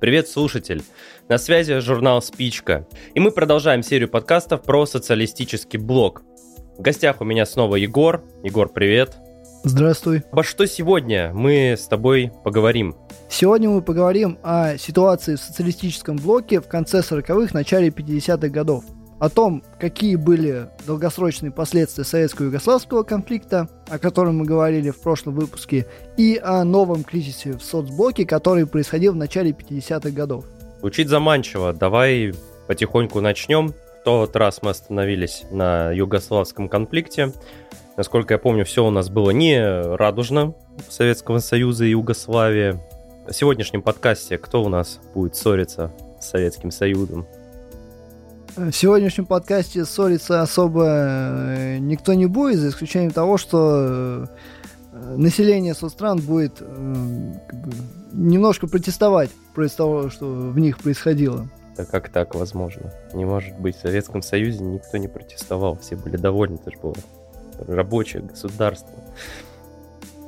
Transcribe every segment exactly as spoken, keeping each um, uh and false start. Привет, слушатель! На связи журнал «Спичка», и мы продолжаем серию подкастов про социалистический блок. В гостях у меня снова Егор. Егор, привет! Здравствуй! Обо что сегодня мы с тобой поговорим? Сегодня мы поговорим о ситуации в социалистическом блоке в конце сороковых, начале пятидесятых годов, о том, какие были долгосрочные последствия советско-югославского конфликта, о котором мы говорили в прошлом выпуске, и о новом кризисе в соцблоке, который происходил в начале пятидесятых годов. Звучит заманчиво. Давай потихоньку начнем. В тот раз мы остановились на югославском конфликте. Насколько я помню, все у нас было не радужно в Советском Союзе и Югославии. В сегодняшнем подкасте кто у нас будет ссориться с Советским Союзом? В сегодняшнем подкасте ссориться особо никто не будет, за исключением того, что население соцстран будет как бы немножко протестовать против того, что в них происходило. Да как так возможно? Не может быть, в Советском Союзе никто не протестовал, все были довольны, это же было рабочее государство.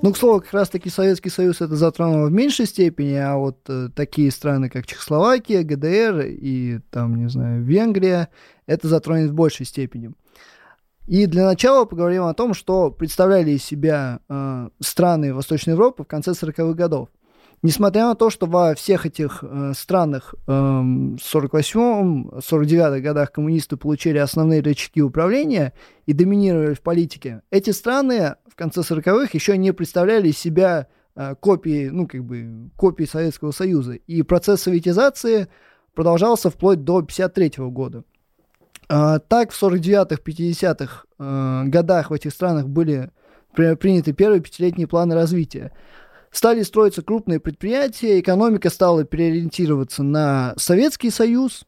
Ну, к слову, как раз-таки Советский Союз это затронуло в меньшей степени, а вот э, такие страны, как Чехословакия, ГДР и, там, не знаю, Венгрия, это затронет в большей степени. И для начала поговорим о том, что представляли из себя э, страны Восточной Европы в конце сороковых годов. Несмотря на то, что во всех этих э, странах э, в сорок восьмом сорок девятом годах коммунисты получили основные рычаги управления и доминировали в политике, эти страны в конце сороковых еще не представляли из себя э, копии, ну, как бы, копии Советского Союза. И процесс советизации продолжался вплоть до пятьдесят третьего года. Э, так, в сорок девятом пятидесятом э, годах в этих странах были при, приняты первые пятилетние планы развития. Стали строиться крупные предприятия, экономика стала переориентироваться на Советский Союз,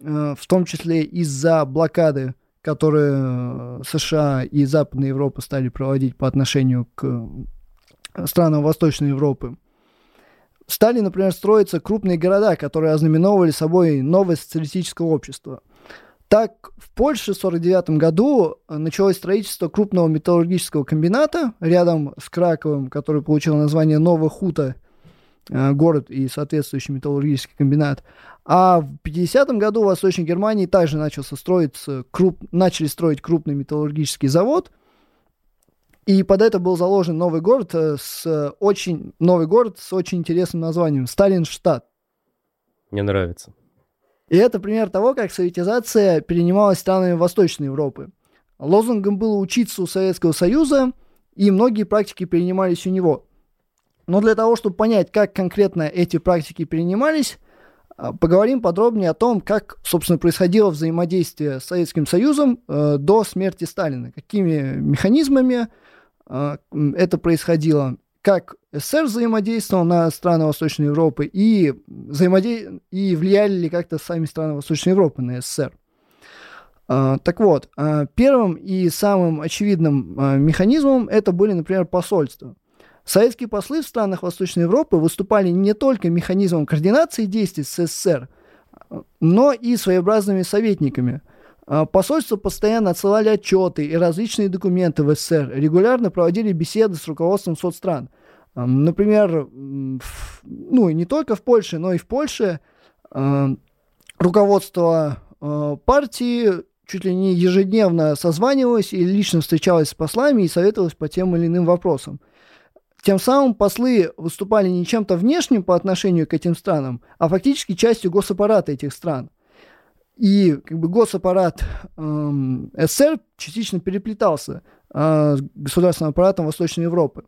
в том числе из-за блокады, которые США и Западная Европа стали проводить по отношению к странам Восточной Европы. Стали, например, строиться крупные города, которые ознаменовывали собой новое социалистическое общество. Так, в Польше в сорок девятом году началось строительство крупного металлургического комбината рядом с Краковым, который получил название Новая Хута, город и соответствующий металлургический комбинат. А в пятидесятом году в Восточной Германии также начался строиться, круп, начали строить крупный металлургический завод. И под это был заложен новый город с очень, новый город с очень интересным названием Сталинштадт. Мне нравится. И это пример того, как советизация перенималась странами Восточной Европы. Лозунгом было учиться у Советского Союза, и многие практики перенимались у него. Но для того, чтобы понять, как конкретно эти практики перенимались, поговорим подробнее о том, как, собственно, происходило взаимодействие с Советским Союзом до смерти Сталина, какими механизмами это происходило, как СССР взаимодействовал на страны Восточной Европы и, взаимоде... и влияли ли как-то сами страны Восточной Европы на СССР. А, так вот, а, первым и самым очевидным а, механизмом это были, например, посольства. Советские послы в странах Восточной Европы выступали не только механизмом координации действий с СССР, но и своеобразными советниками. Посольства постоянно отсылали отчеты и различные документы в СССР, регулярно проводили беседы с руководством соцстран. Например, в, ну и не только в Польше, но и в Польше э, руководство э, партии чуть ли не ежедневно созванивалось и лично встречалось с послами и советовалось по тем или иным вопросам. Тем самым послы выступали не чем-то внешним по отношению к этим странам, а фактически частью госаппарата этих стран. И как бы госаппарат э, СССР частично переплетался э, с государственным аппаратом Восточной Европы.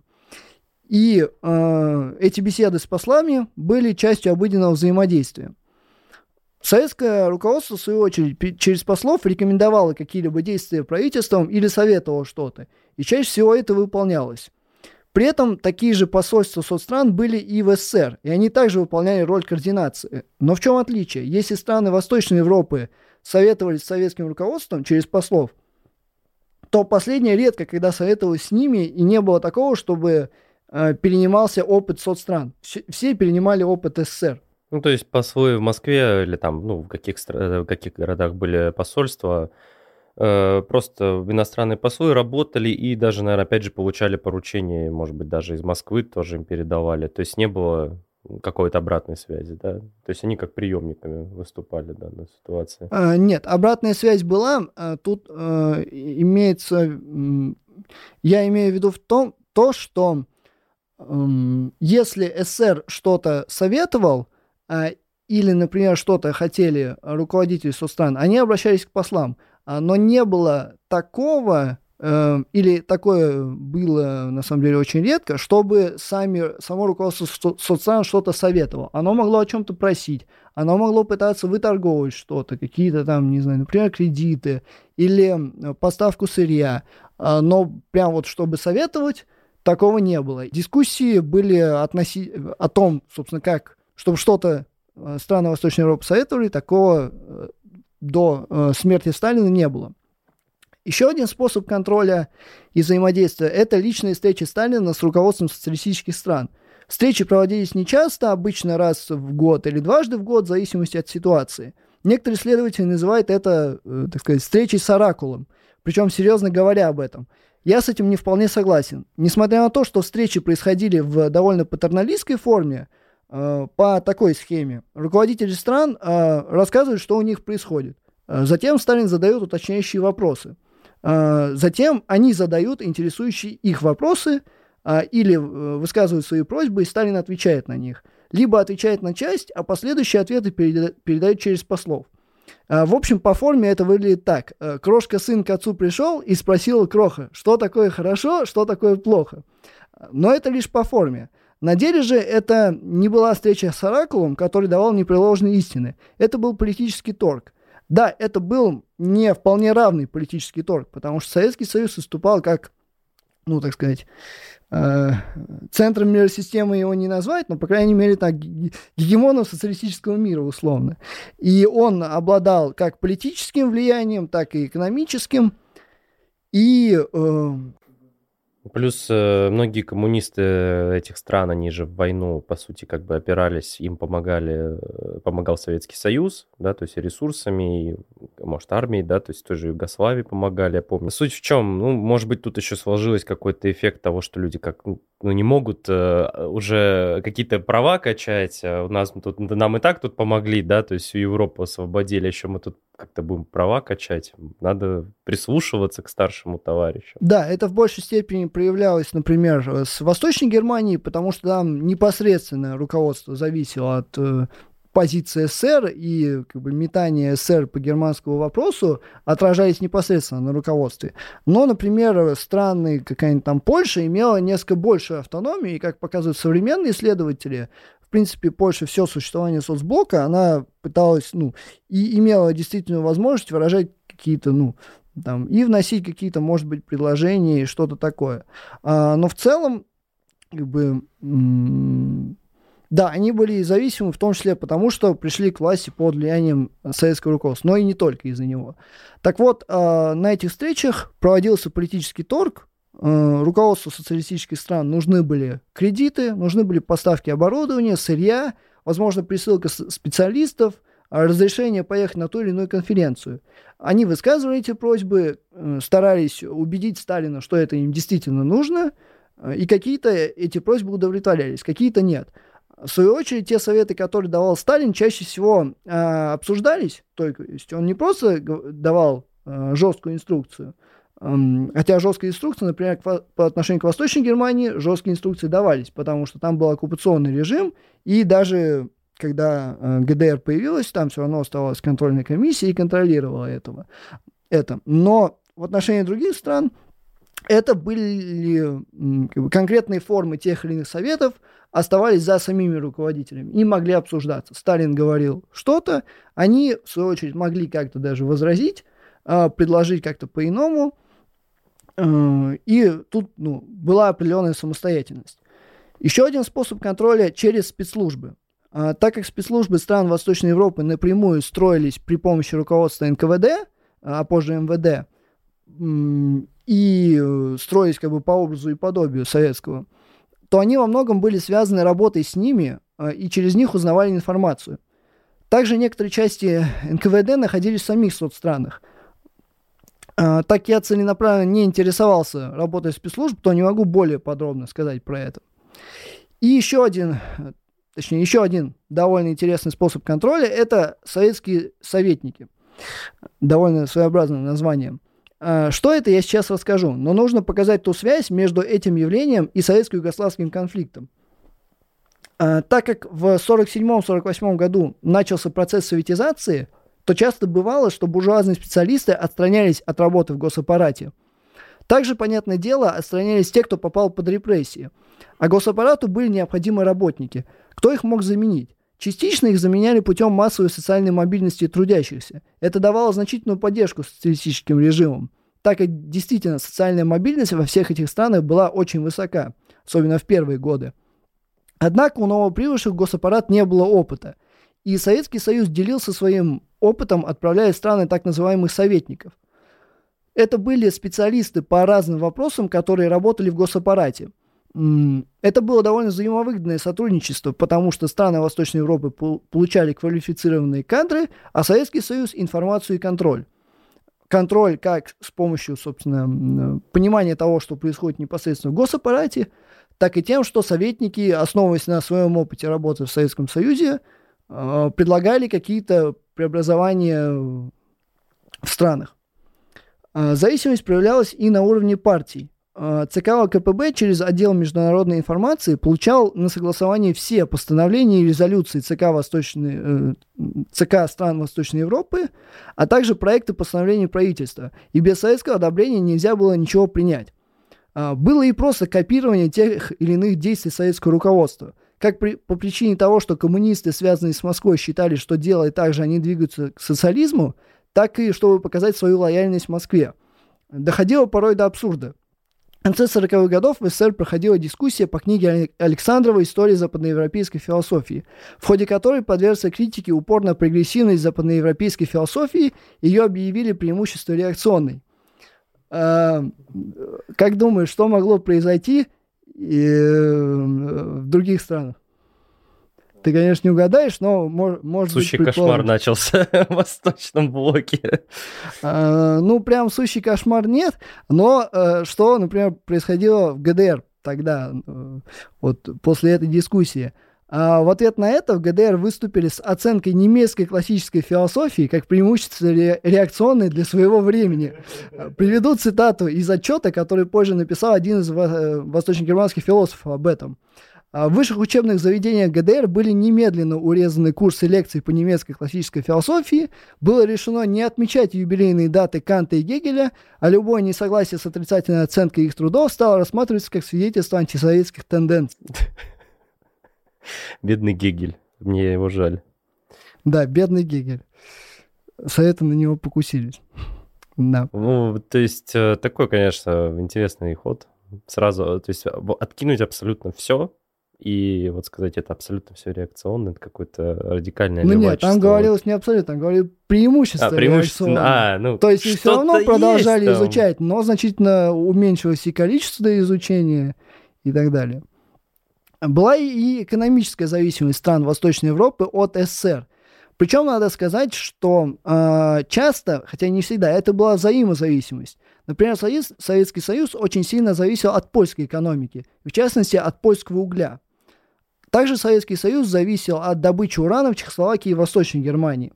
И э, эти беседы с послами были частью обыденного взаимодействия. Советское руководство, в свою очередь, пи- через послов рекомендовало какие-либо действия правительством или советовало что-то. И чаще всего это выполнялось. При этом такие же посольства соцстран были и в СССР, и они также выполняли роль координации. Но в чем отличие? Если страны Восточной Европы советовались с советским руководством через послов, то последнее редко, когда советовалось с ними, и не было такого, чтобы э, перенимался опыт соцстран. Все, все перенимали опыт СССР. Ну, то есть послы в Москве или там, ну, в каких, в каких городах были посольства, просто иностранные послы работали и даже, наверное, опять же получали поручения, может быть, даже из Москвы тоже им передавали. То есть не было какой-то обратной связи, да? То есть они как приемниками выступали в данной ситуации. А, нет, обратная связь была. А тут а, имеется... Я имею в виду в том, то, что если эс эс эс эр что-то советовал, или, например, что-то хотели руководители соцстран, они обращались к послам, но не было такого, или такое было, на самом деле, очень редко, чтобы сами, само руководство соцстран что-то советовало. Оно могло о чем-то просить, оно могло пытаться выторговывать что-то, какие-то там, не знаю, например, кредиты или поставку сырья, но прям вот чтобы советовать, такого не было. Дискуссии были относи... о том, собственно, как, чтобы что-то страны Восточной Европы советовали, такого до смерти Сталина не было. Еще один способ контроля и взаимодействия – это личные встречи Сталина с руководством социалистических стран. Встречи проводились нечасто, обычно раз в год или дважды в год, в зависимости от ситуации. Некоторые исследователи называют это, так сказать, встречей с оракулом, причем серьезно говоря об этом. Я с этим не вполне согласен. Несмотря на то, что встречи происходили в довольно патерналистской форме, э, по такой схеме, руководители стран э, рассказывают, что у них происходит. Э, затем Сталин задает уточняющие вопросы. Э, затем они задают интересующие их вопросы э, или э, высказывают свои просьбы, и Сталин отвечает на них. Либо отвечает на часть, а последующие ответы переда- передают через послов. В общем, по форме это выглядит так. Крошка-сын к отцу пришел и спросил кроха, что такое хорошо, что такое плохо. Но это лишь по форме. На деле же это не была встреча с оракулом, который давал непреложные истины. Это был политический торг. Да, это был не вполне равный политический торг, потому что Советский Союз выступал как, ну, так сказать, э, центром миросистемы его не назвать, но, по крайней мере, так, гегемоном социалистического мира, условно. И он обладал как политическим влиянием, так и экономическим. И... Э... Плюс э, многие коммунисты этих стран, они же в войну, по сути, как бы опирались, им помогали, помогал Советский Союз, да, то есть ресурсами, и, может, армией, да, то есть тоже Югославии помогали, я помню. Суть в чем, ну, может быть, тут еще сложилось какой-то эффект того, что люди как, ну, не могут э, уже какие-то права качать, а у нас тут, нам и так тут помогли, да, то есть всю Европу освободили, еще мы тут как-то будем права качать, надо прислушиваться к старшему товарищу. Да, это в большей степени проявлялось, например, с Восточной Германией, потому что там непосредственно руководство зависело от э, позиции эс эс эс эр, и как бы, метания эс эс эс эр по германскому вопросу отражались непосредственно на руководстве. Но, например, страны, какая-нибудь там Польша, имела несколько большую автономию, и, как показывают современные исследователи, в принципе, Польша все существование соцблока, она пыталась, ну, и имела действительно возможность выражать какие-то, ну, там, и вносить какие-то, может быть, предложения и что-то такое. А, но в целом, как бы, м- да, они были зависимы, в том числе потому, что пришли к власти под влиянием советского руководства, но и не только из-за него. Так вот, а, на этих встречах проводился политический торг. Руководству социалистических стран нужны были кредиты, нужны были поставки оборудования, сырья, возможно, присылка специалистов, разрешение поехать на ту или иную конференцию. Они высказывали эти просьбы, старались убедить Сталина, что это им действительно нужно, и какие-то эти просьбы удовлетворялись, какие-то нет. В свою очередь, те советы, которые давал Сталин, чаще всего э, обсуждались, то есть он не просто давал э, жесткую инструкцию, хотя жесткие инструкции, например, по отношению к Восточной Германии, жесткие инструкции давались, потому что там был оккупационный режим, и даже когда гэ дэ эр появилась, там все равно оставалась контрольная комиссия и контролировала этого, это. Но в отношении других стран это были как бы, конкретные формы тех или иных советов, оставались за самими руководителями и могли обсуждаться. Сталин говорил что-то, они, в свою очередь, могли как-то даже возразить, предложить как-то по-иному, и тут ну, была определенная самостоятельность. Еще один способ контроля через спецслужбы. А, так как спецслужбы стран Восточной Европы напрямую строились при помощи руководства эн ка вэ дэ, а позже эм вэ дэ, и строились как бы по образу и подобию советского, то они во многом были связаны работой с ними, и через них узнавали информацию. Также некоторые части эн ка вэ дэ находились в самих соцстранах. Так я целенаправленно не интересовался работой спецслужб, то не могу более подробно сказать про это. И еще один точнее, еще один довольно интересный способ контроля – это советские советники. Довольно своеобразное название. Что это, я сейчас расскажу. Но нужно показать ту связь между этим явлением и советско-югославским конфликтом. Так как в сорок седьмом — сорок восьмом году начался процесс советизации, то часто бывало, что буржуазные специалисты отстранялись от работы в госаппарате. Также, понятное дело, отстранялись те, кто попал под репрессии. А госаппарату были необходимы работники. Кто их мог заменить? Частично их заменяли путем массовой социальной мобильности трудящихся. Это давало значительную поддержку социалистическим режимам, так как действительно социальная мобильность во всех этих странах была очень высока, особенно в первые годы. Однако у новоприбывших в госаппарат не было опыта, и Советский Союз делился своим опытом, отправляя страны так называемых советников. Это были специалисты по разным вопросам, которые работали в госаппарате. Это было довольно взаимовыгодное сотрудничество, потому что страны Восточной Европы получали квалифицированные кадры, а Советский Союз – информацию и контроль. Контроль как с помощью, собственно, понимания того, что происходит непосредственно в госаппарате, так и тем, что советники, основываясь на своем опыте работы в Советском Союзе, предлагали какие-то преобразования в странах. Зависимость проявлялась и на уровне партий. ЦК ВКПБ через отдел международной информации получал на согласование все постановления и резолюции ЦК, Восточной, ЦК стран Восточной Европы, а также проекты постановлений правительства. И без советского одобрения нельзя было ничего принять. Было и просто копирование тех или иных действий советского руководства. Как при, по причине того, что коммунисты, связанные с Москвой, считали, что делая так же они двигаются к социализму, так и чтобы показать свою лояльность Москве. Доходило порой до абсурда. В конце сороковых годов в СССР проходила дискуссия по книге Александрова «История западноевропейской философии», в ходе которой подвергся критике упорно прогрессивной западноевропейской философии, ее объявили преимущество реакционной. Как думаешь, что могло произойти в других странах? Ты, конечно, не угадаешь, но может быть... Сущий кошмар начался в Восточном блоке. А, ну, прям сущий кошмар нет, но а, что, например, происходило в ГДР тогда, вот после этой дискуссии. А в ответ на это в ГДР выступили с оценкой немецкой классической философии как преимущественно ре- реакционной для своего времени. Приведу цитату из отчета, который позже написал один из во- восточно-германских философов об этом. В высших учебных заведениях ГДР были немедленно урезаны курсы лекций по немецкой классической философии, было решено не отмечать юбилейные даты Канта и Гегеля, а любое несогласие с отрицательной оценкой их трудов стало рассматриваться как свидетельство антисоветских тенденций. Бедный Гегель, мне его жаль. Да, бедный Гегель. Советы на него покусились. Да. Ну, то есть такой, конечно, интересный ход. Сразу, то есть откинуть абсолютно все. И вот сказать, это абсолютно все реакционно, это какое-то радикальное левачество. Ну нет, там говорилось не абсолютно, там говорили преимущество, а, преимущество реакционное. А, ну, то есть их все равно продолжали там изучать, но значительно уменьшилось и количество изучения и так далее. Была и экономическая зависимость стран Восточной Европы от СССР. Причем надо сказать, что э, часто, хотя не всегда, это была взаимозависимость. Например, Союз, Советский Союз очень сильно зависел от польской экономики, в частности, от польского угля. Также Советский Союз зависел от добычи урана в Чехословакии и Восточной Германии,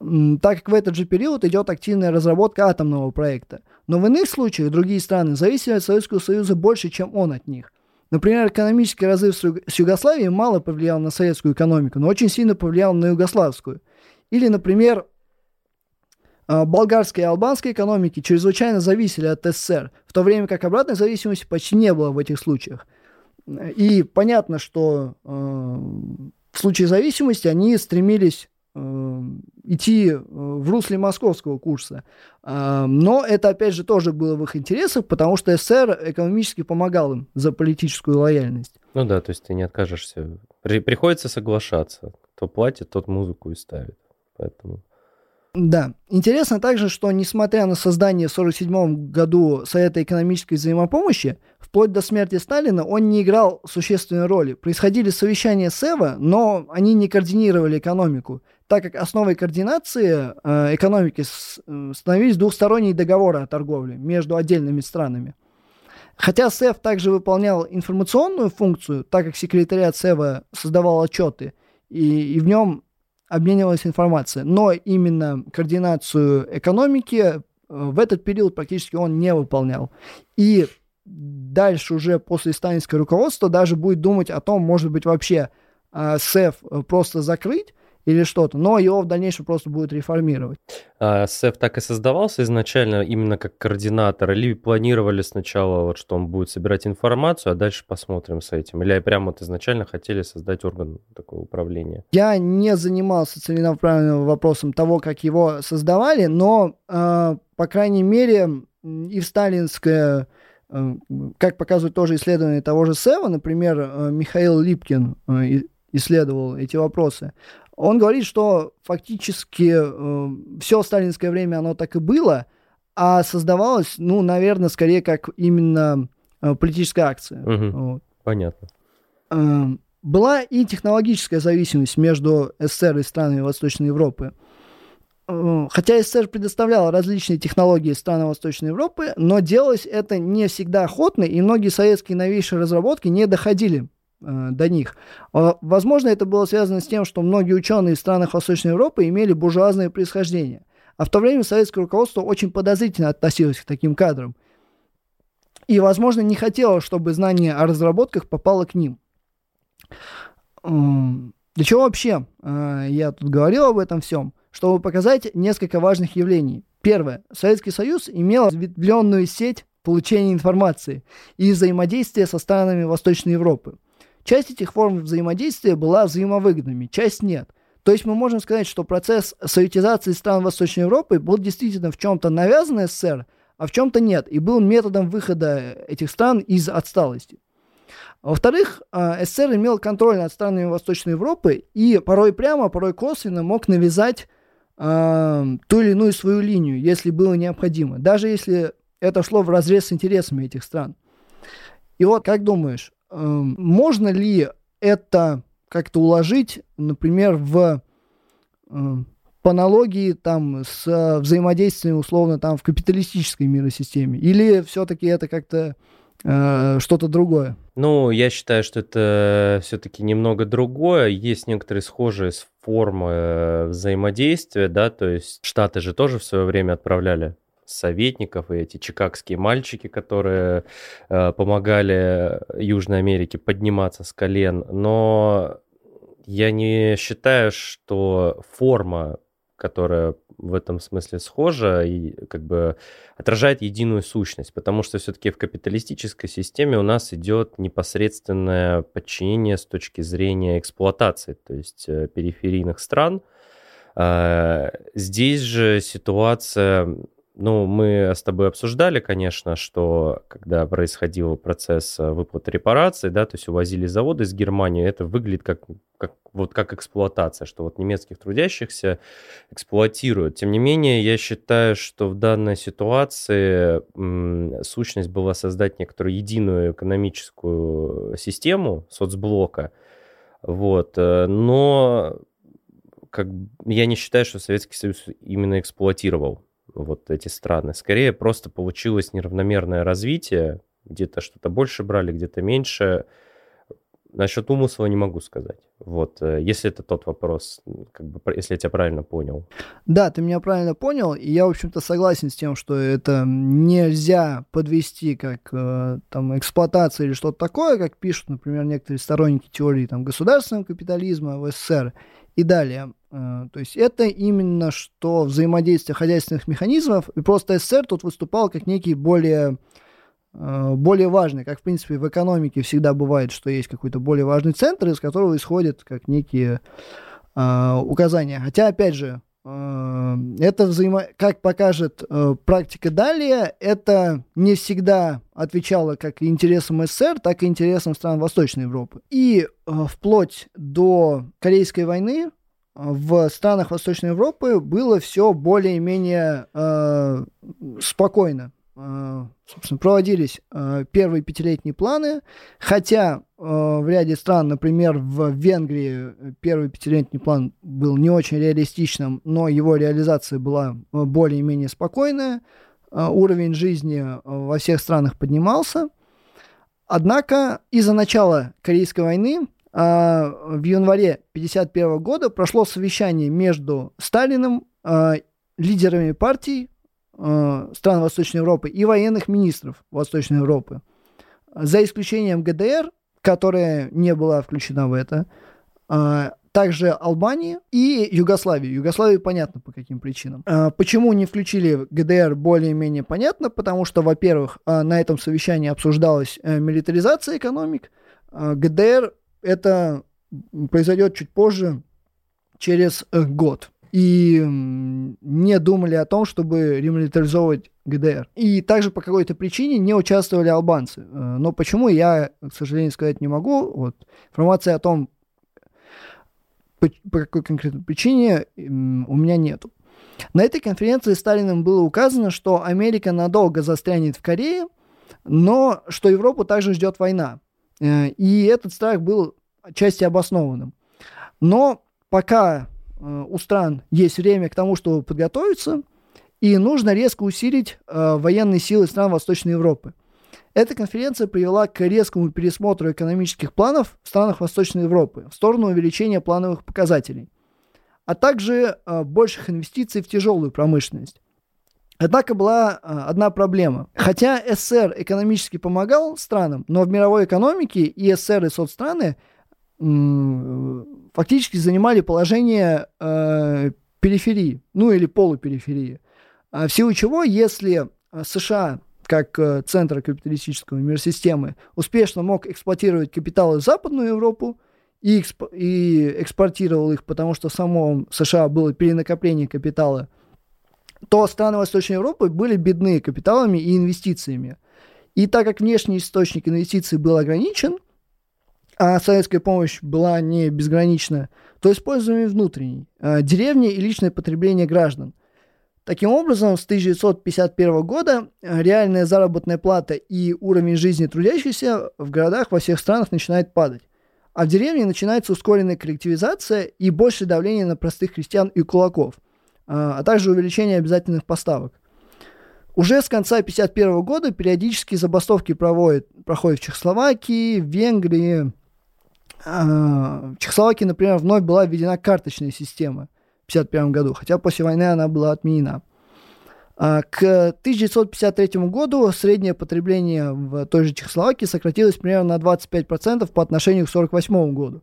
так как в этот же период идет активная разработка атомного проекта. Но в иных случаях другие страны зависели от Советского Союза больше, чем он от них. Например, экономический разрыв с Югославией мало повлиял на советскую экономику, но очень сильно повлиял на югославскую. Или, например, болгарская и албанская экономики чрезвычайно зависели от СССР, в то время как обратной зависимости почти не было в этих случаях. И понятно, что э, в случае зависимости они стремились э, идти в русле московского курса. Э, но это, опять же, тоже было в их интересах, потому что СССР экономически помогал им за политическую лояльность. Ну да, то есть ты не откажешься. При, приходится соглашаться. Кто платит, тот музыку и ставит. Поэтому... Да. Интересно также, что несмотря на создание в сорок седьмом году Совета экономической взаимопомощи, вплоть до смерти Сталина он не играл существенной роли. Происходили совещания СЭВа, но они не координировали экономику, так как основой координации э, экономики с, э, становились двусторонние договоры о торговле между отдельными странами. Хотя СЭВ также выполнял информационную функцию, так как секретариат СЭВа создавал отчеты, и, и в нем обменивалась информация. Но именно координацию экономики в этот период практически он не выполнял. И дальше уже после сталинского руководства даже будет думать о том, может быть, вообще СЭВ просто закрыть или что-то, но его в дальнейшем просто будут реформировать. А СЭВ так и создавался изначально именно как координатор, или планировали сначала, вот, что он будет собирать информацию, а дальше посмотрим с этим? Или прямо вот изначально хотели создать орган такого управления? Я не занимался целенаправленным вопросом того, как его создавали, но, э, по крайней мере, и в сталинское... Как показывают тоже исследования того же СЭВа, например, Михаил Липкин исследовал эти вопросы. Он говорит, что фактически все сталинское время оно так и было, а создавалось, ну, наверное, скорее как именно политическая акция. Угу. Вот. Понятно. Была и технологическая зависимость между СССР и странами Восточной Европы. Хотя СССР предоставлял различные технологии странам Восточной Европы, но делалось это не всегда охотно, и многие советские новейшие разработки не доходили э, до них. Возможно, это было связано с тем, что многие ученые в странах Восточной Европы имели буржуазное происхождение, а в то время советское руководство очень подозрительно относилось к таким кадрам и, возможно, не хотело, чтобы знание о разработках попало к ним. Для чего вообще э, я тут говорил об этом всем? Чтобы показать несколько важных явлений. Первое. Советский Союз имел разветвленную сеть получения информации и взаимодействия со странами Восточной Европы. Часть этих форм взаимодействия была взаимовыгодными, часть нет. То есть мы можем сказать, что процесс советизации стран Восточной Европы был действительно в чем-то навязан СССР, а в чем-то нет, и был методом выхода этих стран из отсталости. Во-вторых, СССР имел контроль над странами Восточной Европы и порой прямо, порой косвенно мог навязать э, ту или иную свою линию, если было необходимо, даже если это шло вразрез с интересами этих стран. И вот, как думаешь, э, можно ли это как-то уложить, например, в, э, по аналогии там, с взаимодействием условно там, в капиталистической миросистеме? Или все-таки это как-то что-то другое? Ну, я считаю, что это все-таки немного другое. Есть некоторые схожие формы взаимодействия, да, то есть Штаты же тоже в свое время отправляли советников, и эти чикагские мальчики, которые э, помогали Южной Америке подниматься с колен, но я не считаю, что форма, которая в этом смысле схожа и как бы отражает единую сущность, потому что все-таки в капиталистической системе у нас идет непосредственное подчинение с точки зрения эксплуатации, то есть периферийных стран. Здесь же ситуация, ну, мы с тобой обсуждали, конечно, что когда происходил процесс выплаты репараций, да, то есть увозили заводы из Германии, это выглядит как... Как, вот как эксплуатация, что вот немецких трудящихся эксплуатируют. Тем не менее, я считаю, что в данной ситуации м, сущность была создать некоторую единую экономическую систему соцблока. Вот. Но как, я не считаю, что Советский Союз именно эксплуатировал вот эти страны. Скорее, просто получилось неравномерное развитие. Где-то что-то больше брали, где-то меньше. Насчет умысла не могу сказать. Вот, если это тот вопрос, как бы, если я тебя правильно понял. Да, ты меня правильно понял, и я, в общем-то, согласен с тем, что это нельзя подвести как там, эксплуатация или что-то такое, как пишут, например, некоторые сторонники теории там, государственного капитализма в СССР и далее. То есть это именно что взаимодействие хозяйственных механизмов, и просто СССР тут выступал как некий более... более важный, как в принципе в экономике всегда бывает, что есть какой-то более важный центр, из которого исходят как некие э, указания. Хотя, опять же, э, это взаимо... как покажет э, практика далее, это не всегда отвечало как интересам СССР, так и интересам стран Восточной Европы. И э, вплоть до Корейской войны в странах Восточной Европы было все более-менее э, спокойно. Собственно, проводились э, первые пятилетние планы, хотя э, в ряде стран, например, в Венгрии первый пятилетний план был не очень реалистичным, но его реализация была более-менее спокойная, э, уровень жизни во всех странах поднимался, Однако из-за начала Корейской войны в январе тысяча девятьсот пятьдесят первого года прошло совещание между Сталиным, лидерами партий стран Восточной Европы и военных министров Восточной Европы. За исключением ГДР, которая не была включена в это, также Албании и Югославии. Югославии понятно по каким причинам. Почему не включили ГДР, более-менее понятно, потому что, во-первых, на этом совещании обсуждалась милитаризация экономик. ГДР это произойдет чуть позже, через год. И не думали о том, чтобы ремилитаризовать ГДР. И также по какой-то причине не участвовали албанцы. Но почему, я, к сожалению, сказать не могу. Вот. Информации о том, по какой конкретной причине, у меня нету. На этой конференции Сталиным было указано, что Америка надолго застрянет в Корее, но что Европу также ждет война. И этот страх был отчасти обоснованным. Но пока у стран есть время к тому, чтобы подготовиться, и нужно резко усилить военные силы стран Восточной Европы. Эта конференция привела к резкому пересмотру экономических планов в странах Восточной Европы в сторону увеличения плановых показателей, а также больших инвестиций в тяжелую промышленность. Однако была одна проблема. Хотя СССР экономически помогал странам, но в мировой экономике и СССР, и соцстраны м- фактически занимали положение э- периферии, ну или полупериферии. В силу чего, если США как центр капиталистического миросистемы, успешно мог эксплуатировать капиталы в Западную Европу и, эксп... и экспортировал их, потому что в самом США было перенакопление капитала, то страны Восточной Европы были бедны капиталами и инвестициями. И так как внешний источник инвестиций был ограничен, а советская помощь была не безгранична, то использовали внутренний, деревни и личное потребление граждан. Таким образом, с тысяча девятьсот пятьдесят первого года реальная заработная плата и уровень жизни трудящихся в городах во всех странах начинает падать. А в деревне начинается ускоренная коллективизация и большее давление на простых крестьян и кулаков, а также увеличение обязательных поставок. Уже с конца тысяча девятьсот пятьдесят первого года периодически забастовки проводят, проходят в Чехословакии, в Венгрии. В Чехословакии, например, вновь была введена карточная система в тысяча девятьсот пятьдесят первом году, хотя после войны она была отменена. К тысяча девятьсот пятьдесят третьему году среднее потребление в той же Чехословакии сократилось примерно на двадцать пять процентов по отношению к тысяча девятьсот сорок восьмому году.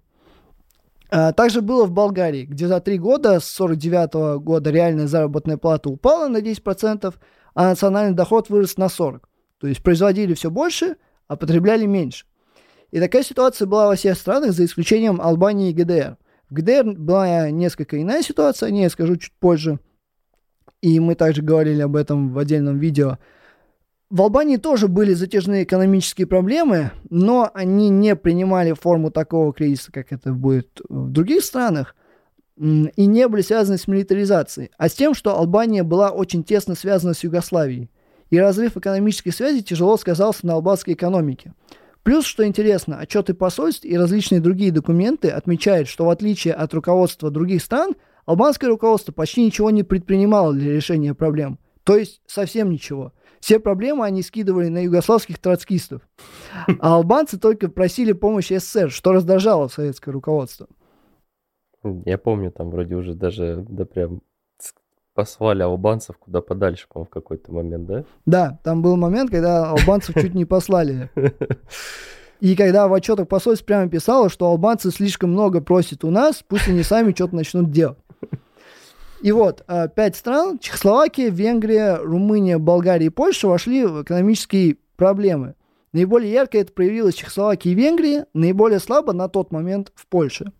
Также было в Болгарии, где за три года, с тысяча девятьсот сорок девятого года, реальная заработная плата упала на десять процентов, а национальный доход вырос на сорок процентов. То есть производили все больше, а потребляли меньше. И такая ситуация была во всех странах, за исключением Албании и ГДР. В ГДР была несколько иная ситуация, о ней я скажу чуть позже, и мы также говорили об этом в отдельном видео. В Албании тоже были затяжные экономические проблемы, но они не принимали форму такого кризиса, как это будет в других странах, и не были связаны с милитаризацией, а с тем, что Албания была очень тесно связана с Югославией, и разрыв экономических связей тяжело сказался на албанской экономике. Плюс, что интересно, отчеты посольств и различные другие документы отмечают, что в отличие от руководства других стран, албанское руководство почти ничего не предпринимало для решения проблем. То есть совсем ничего. Все проблемы они скидывали на югославских троцкистов. А албанцы только просили помощи СССР, что раздражало советское руководство. Я помню, там вроде уже даже да прям послали албанцев куда подальше, по-моему, в какой-то момент, да? Да, там был момент, когда албанцев чуть не послали. И когда в отчетах посольств прямо писало, что албанцы слишком много просят у нас, пусть они сами что-то начнут делать. И вот, пять стран, Чехословакия, Венгрия, Румыния, Болгария и Польша, вошли в экономические проблемы. Наиболее ярко это проявилось в Чехословакии и Венгрии, наиболее слабо на тот момент в Польше.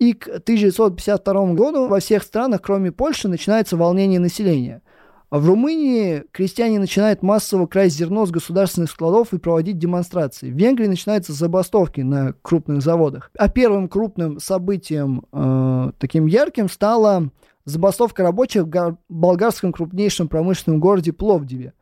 И к тысяча девятьсот пятьдесят второму году во всех странах, кроме Польши, начинается волнение населения. В Румынии крестьяне начинают массово красть зерно с государственных складов и проводить демонстрации. В Венгрии начинаются забастовки на крупных заводах. А первым крупным событием, э, таким ярким, стала забастовка рабочих в болгарском крупнейшем промышленном городе Пловдиве.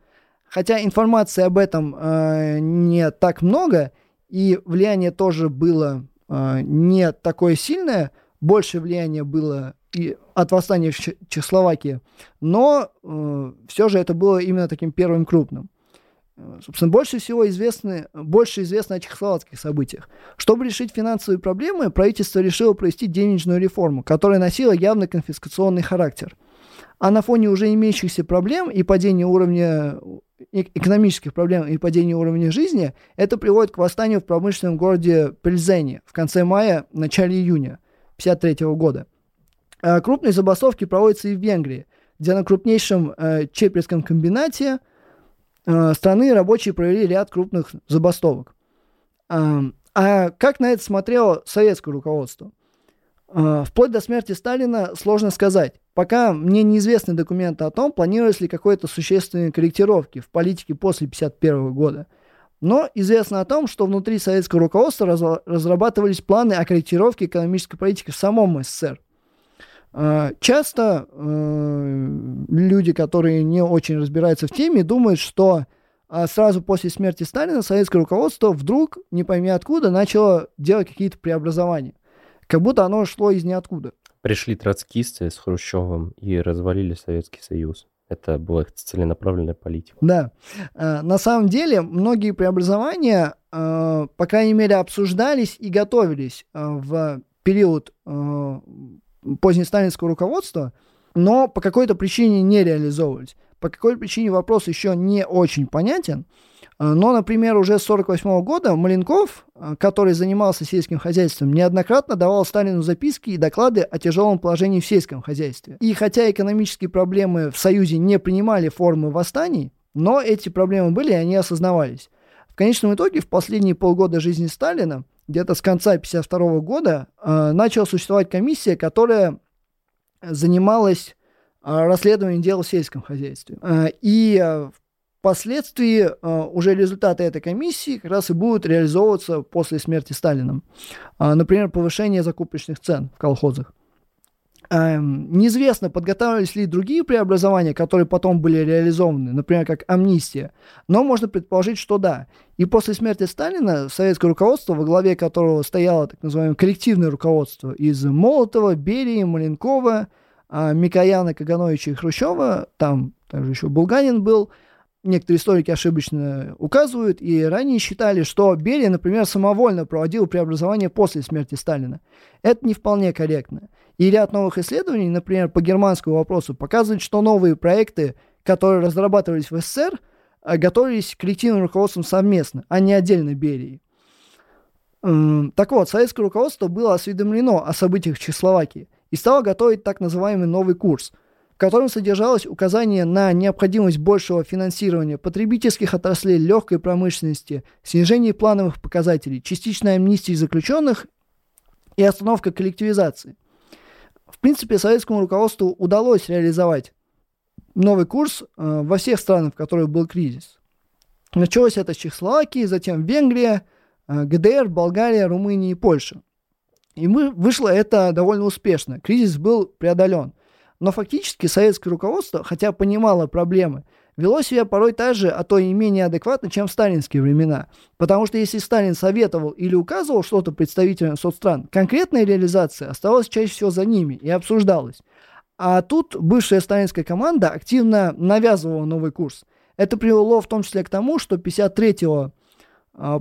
Хотя информации об этом э, не так много, и влияние тоже было не такое сильное, больше влияние было и от восстания в Чехословакии, но э, все же это было именно таким первым крупным. Собственно, больше всего известны, больше известно о чехословацких событиях. Чтобы решить финансовые проблемы, правительство решило провести денежную реформу, которая носила явно конфискационный характер. А на фоне уже имеющихся проблем и падения уровня, экономических проблем и падения уровня жизни, это приводит к восстанию в промышленном городе Пльзене в конце мая, начале июня тысяча девятьсот пятьдесят третьего года. Крупные забастовки проводятся и в Венгрии, где на крупнейшем чепринском комбинате страны рабочие провели ряд крупных забастовок. А как на это смотрело советское руководство? Вплоть до смерти Сталина сложно сказать. Пока мне неизвестны документы о том, планировались ли какие-то существенные корректировки в политике после тысяча девятьсот пятьдесят первого года. Но известно о том, что внутри советского руководства раз- разрабатывались планы о корректировке экономической политики в самом СССР. Часто э, люди, которые не очень разбираются в теме, думают, что э, сразу после смерти Сталина советское руководство вдруг, не пойми откуда, начало делать какие-то преобразования. Как будто оно шло из ниоткуда. Пришли троцкисты с Хрущевым и развалили Советский Союз. Это была целенаправленная политика. Да. Э, на самом деле многие преобразования, э, по крайней мере, обсуждались и готовились э, в период э, позднесталинского руководства, но по какой-то причине не реализовывались. По какой причине вопрос еще не очень понятен, но, например, уже с тысяча девятьсот сорок восьмого года Маленков, который занимался сельским хозяйством, неоднократно давал Сталину записки и доклады о тяжелом положении в сельском хозяйстве. И хотя экономические проблемы в Союзе не принимали формы восстаний, но эти проблемы были, и они осознавались. В конечном итоге, в последние полгода жизни Сталина, где-то с конца тысяча девятьсот пятьдесят второго года, э, начала существовать комиссия, которая занималась э, расследованием дел в сельском хозяйстве. Э, и э, впоследствии э, уже результаты этой комиссии как раз и будут реализовываться после смерти Сталина. Э, например, повышение закупочных цен в колхозах. Э, неизвестно, подготавливались ли другие преобразования, которые потом были реализованы, например, как амнистия, но можно предположить, что да. И после смерти Сталина советское руководство, во главе которого стояло так называемое коллективное руководство из Молотова, Берии, Маленкова, Микояна, Кагановича и Хрущева, там также еще Булганин был, некоторые историки ошибочно указывают, и ранее считали, что Берия, например, самовольно проводил преобразование после смерти Сталина. Это не вполне корректно. И ряд новых исследований, например, по германскому вопросу, показывает, что новые проекты, которые разрабатывались в СССР, готовились к коллективным руководствам совместно, а не отдельно Берии. Так вот, советское руководство было осведомлено о событиях в Чехословакии и стало готовить так называемый новый курс, в котором содержалось указание на необходимость большего финансирования потребительских отраслей, легкой промышленности, снижение плановых показателей, частичной амнистии заключенных и остановка коллективизации. В принципе, советскому руководству удалось реализовать новый курс э, во всех странах, в которых был кризис. Началось это с Чехословакии, затем Венгрия, э, ГДР, Болгария, Румыния и Польша. И мы, вышло это довольно успешно. Кризис был преодолен. Но фактически советское руководство, хотя понимало проблемы, вело себя порой так же, а то и менее адекватно, чем в сталинские времена. Потому что если Сталин советовал или указывал что-то представителям соцстран, конкретная реализация оставалась чаще всего за ними и обсуждалась. А тут бывшая сталинская команда активно навязывала новый курс. Это привело в том числе к тому, что пятьдесят третьего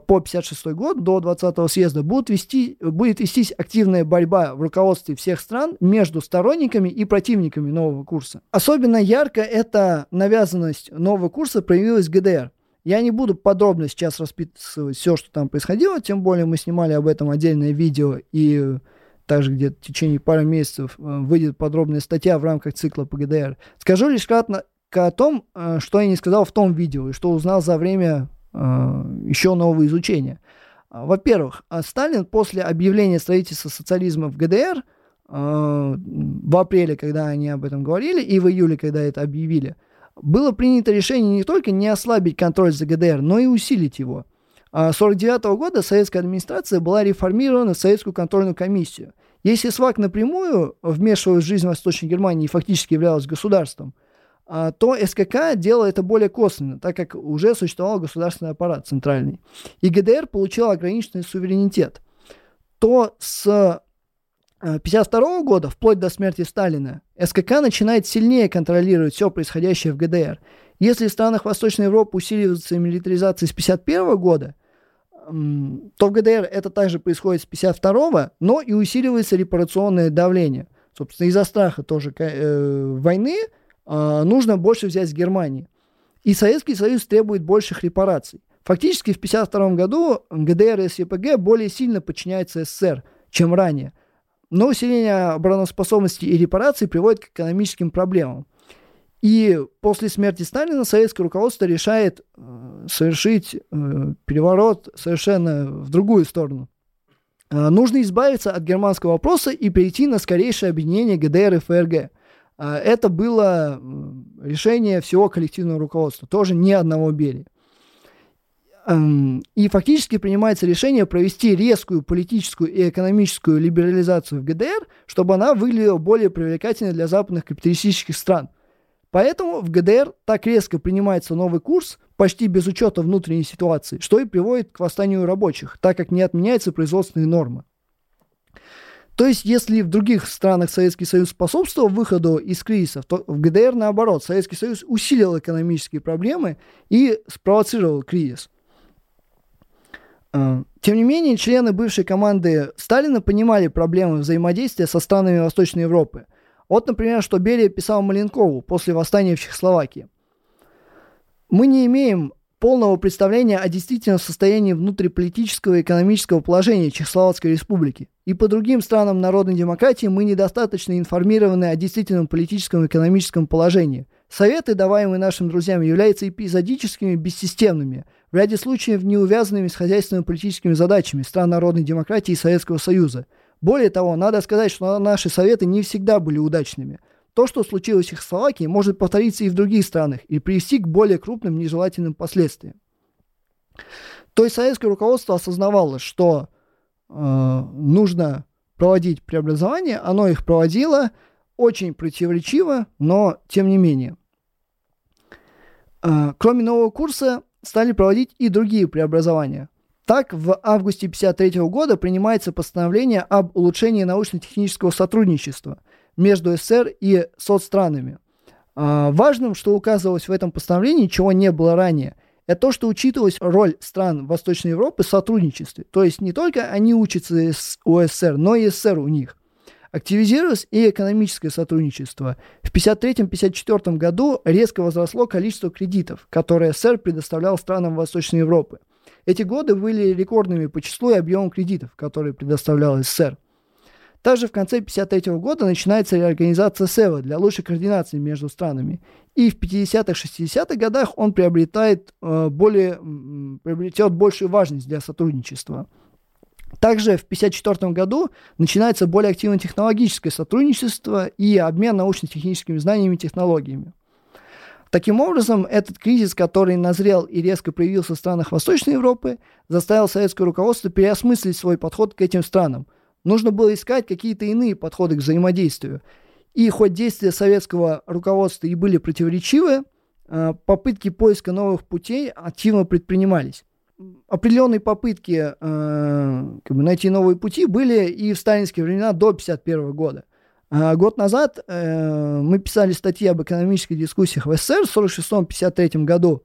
по пятьдесят шестой год до двадцатого съезда будет, вести, будет вестись активная борьба в руководстве всех стран между сторонниками и противниками нового курса. Особенно ярко эта навязанность нового курса проявилась в ГДР. Я не буду подробно сейчас расписывать все, что там происходило, тем более мы снимали об этом отдельное видео и... также где-то в течение пары месяцев выйдет подробная статья в рамках цикла по ГДР. Скажу лишь кратко о том, что я не сказал в том видео и что узнал за время э, еще нового изучения. Во-первых, Сталин после объявления строительства социализма в ГДР э, в апреле, когда они об этом говорили, и в июле, когда это объявили, было принято решение не только не ослабить контроль за ГДР, но и усилить его. тысяча девятьсот сорок девятого года советская администрация была реформирована в советскую контрольную комиссию. Если СВАК напрямую вмешивалась в жизнь Восточной Германии и фактически являлась государством, то СКК делала это более косвенно, так как уже существовал государственный аппарат центральный. И ГДР получила ограниченный суверенитет. То с тысяча девятьсот пятьдесят второго года, вплоть до смерти Сталина, СКК начинает сильнее контролировать все происходящее в ГДР. Если в странах Восточной Европы усиливается милитаризация с пятьдесят первого года, то в ГДР это также происходит с пятьдесят второго, но и усиливается репарационное давление. Собственно, из-за страха тоже э, войны э, нужно больше взять с Германии. И Советский Союз требует больших репараций. Фактически в тысяча девятьсот пятьдесят втором году ГДР и СЕПГ более сильно подчиняются СССР, чем ранее. Но усиление обороноспособности и репараций приводит к экономическим проблемам. И после смерти Сталина советское руководство решает э, совершить э, переворот совершенно в другую сторону. Э, нужно избавиться от германского вопроса и перейти на скорейшее объединение ГДР и ФРГ. Э, это было решение всего коллективного руководства, тоже ни одного Берии. Э, э, и фактически принимается решение провести резкую политическую и экономическую либерализацию в ГДР, чтобы она выглядела более привлекательной для западных капиталистических стран. Поэтому в ГДР так резко принимается новый курс, почти без учета внутренней ситуации, что и приводит к восстанию рабочих, так как не отменяются производственные нормы. То есть, если в других странах Советский Союз способствовал выходу из кризисов, то в ГДР наоборот, Советский Союз усилил экономические проблемы и спровоцировал кризис. Тем не менее, члены бывшей команды Сталина понимали проблемы взаимодействия со странами Восточной Европы. Вот, например, что Берия писал Маленкову после восстания в Чехословакии. «Мы не имеем полного представления о действительном состоянии внутриполитического и экономического положения Чехословацкой республики, и по другим странам народной демократии мы недостаточно информированы о действительном политическом и экономическом положении. Советы, даваемые нашим друзьям, являются эпизодическими, бессистемными, в ряде случаев не увязанными с хозяйственными политическими задачами стран народной демократии и Советского Союза. Более того, надо сказать, что наши советы не всегда были удачными. То, что случилось в Чехословакии, может повториться и в других странах и привести к более крупным нежелательным последствиям». То есть советское руководство осознавало, что э, нужно проводить преобразования, оно их проводило очень противоречиво, но тем не менее. Э, кроме нового курса стали проводить и другие преобразования. Так, в августе тысяча девятьсот пятьдесят третьего года принимается постановление об улучшении научно-технического сотрудничества между СССР и соцстранами. А, важным, что указывалось в этом постановлении, чего не было ранее, это то, что учитывалась роль стран Восточной Европы в сотрудничестве. То есть не только они учатся у СССР, но и СССР у них. Активизировалось и экономическое сотрудничество. В тысяча девятьсот пятьдесят третьем — пятьдесят четвёртом году резко возросло количество кредитов, которые СССР предоставлял странам Восточной Европы. Эти годы были рекордными по числу и объему кредитов, которые предоставлял СССР. Также в конце тысяча девятьсот пятьдесят третьего года начинается реорганизация СЭВа для лучшей координации между странами. И в пятидесятых-шестидесятых годах он приобретает, э, более, м, приобретет большую важность для сотрудничества. Также в тысяча девятьсот пятьдесят четвёртом году начинается более активное технологическое сотрудничество и обмен научно-техническими знаниями и технологиями. Таким образом, этот кризис, который назрел и резко проявился в странах Восточной Европы, заставил советское руководство переосмыслить свой подход к этим странам. Нужно было искать какие-то иные подходы к взаимодействию. И хоть действия советского руководства и были противоречивы, попытки поиска новых путей активно предпринимались. Определенные попытки как бы, найти новые пути были и в сталинские времена до тысяча девятьсот пятьдесят первого года. Год назад э, мы писали статьи об экономических дискуссиях в СССР в сорок шестом — пятьдесят третьем году,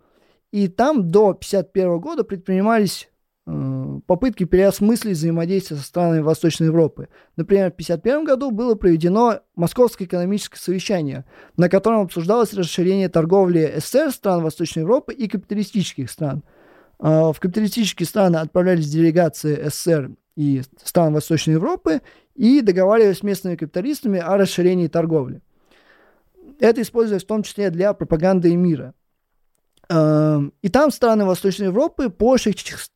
и там до тысяча девятьсот пятьдесят первого года предпринимались э, попытки переосмыслить взаимодействие со странами Восточной Европы. Например, в тысяча девятьсот пятьдесят первом году было проведено Московское экономическое совещание, на котором обсуждалось расширение торговли СССР, стран Восточной Европы и капиталистических стран. Э, в капиталистические страны отправлялись делегации СССР и стран Восточной Европы, и договаривались с местными капиталистами о расширении торговли. Это использовалось в том числе для пропаганды мира. И там страны Восточной Европы, Польша,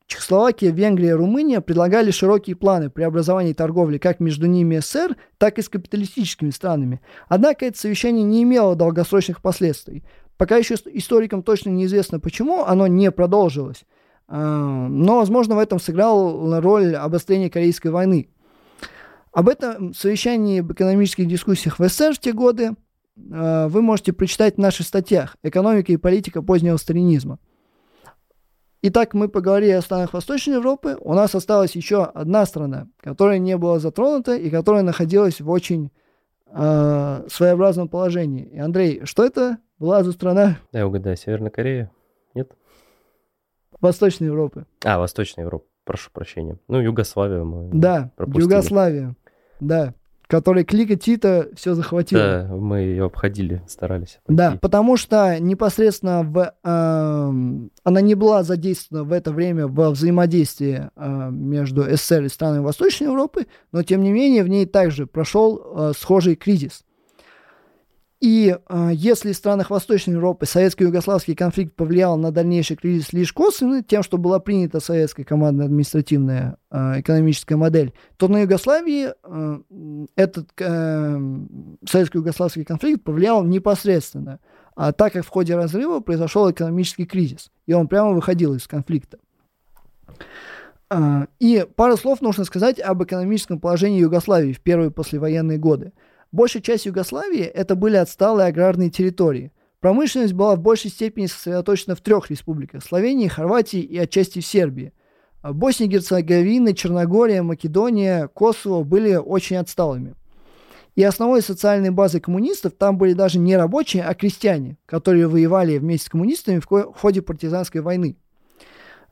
Чехословакия, Венгрия, Румыния предлагали широкие планы преобразования торговли как между ними СССР, так и с капиталистическими странами. Однако это совещание не имело долгосрочных последствий. Пока еще историкам точно неизвестно, почему оно не продолжилось. Но, возможно, в этом сыграла роль обострения Корейской войны. Об этом совещании об экономических дискуссиях в СССР в те годы э, вы можете прочитать в наших статьях «Экономика и политика позднего сталинизма». Итак, мы поговорили о странах Восточной Европы. У нас осталась еще одна страна, которая не была затронута и которая находилась в очень э, своеобразном положении. И, Андрей, что это Влазу страна. Я угадаю, Северная Корея? Нет? Восточная Европа. А, Восточная Европа. Прошу прощения. Ну, Югославия мы да, пропустили. Югославия. Да. Которой клика Тито все захватила. Да, мы ее обходили, старались. Обходить. Да, потому что непосредственно в, э, она не была задействована в это время во взаимодействии э, между СССР и странами Восточной Европы, но тем не менее в ней также прошел э, схожий кризис. И э, если в странах Восточной Европы советско-югославский конфликт повлиял на дальнейший кризис лишь косвенно, тем, что была принята советская командно-административная э, экономическая модель, то на Югославии э, этот э, советско-югославский конфликт повлиял непосредственно, а так как в ходе разрыва произошел экономический кризис, и он прямо выходил из конфликта. Э, и пару слов нужно сказать об экономическом положении Югославии в первые послевоенные годы. Большая часть Югославии это были отсталые аграрные территории. Промышленность была в большей степени сосредоточена в трех республиках – Словении, Хорватии и отчасти в Сербии. Босния, Герцеговина, Черногория, Македония, Косово были очень отсталыми. И основной социальной базой коммунистов там были даже не рабочие, а крестьяне, которые воевали вместе с коммунистами в ходе партизанской войны,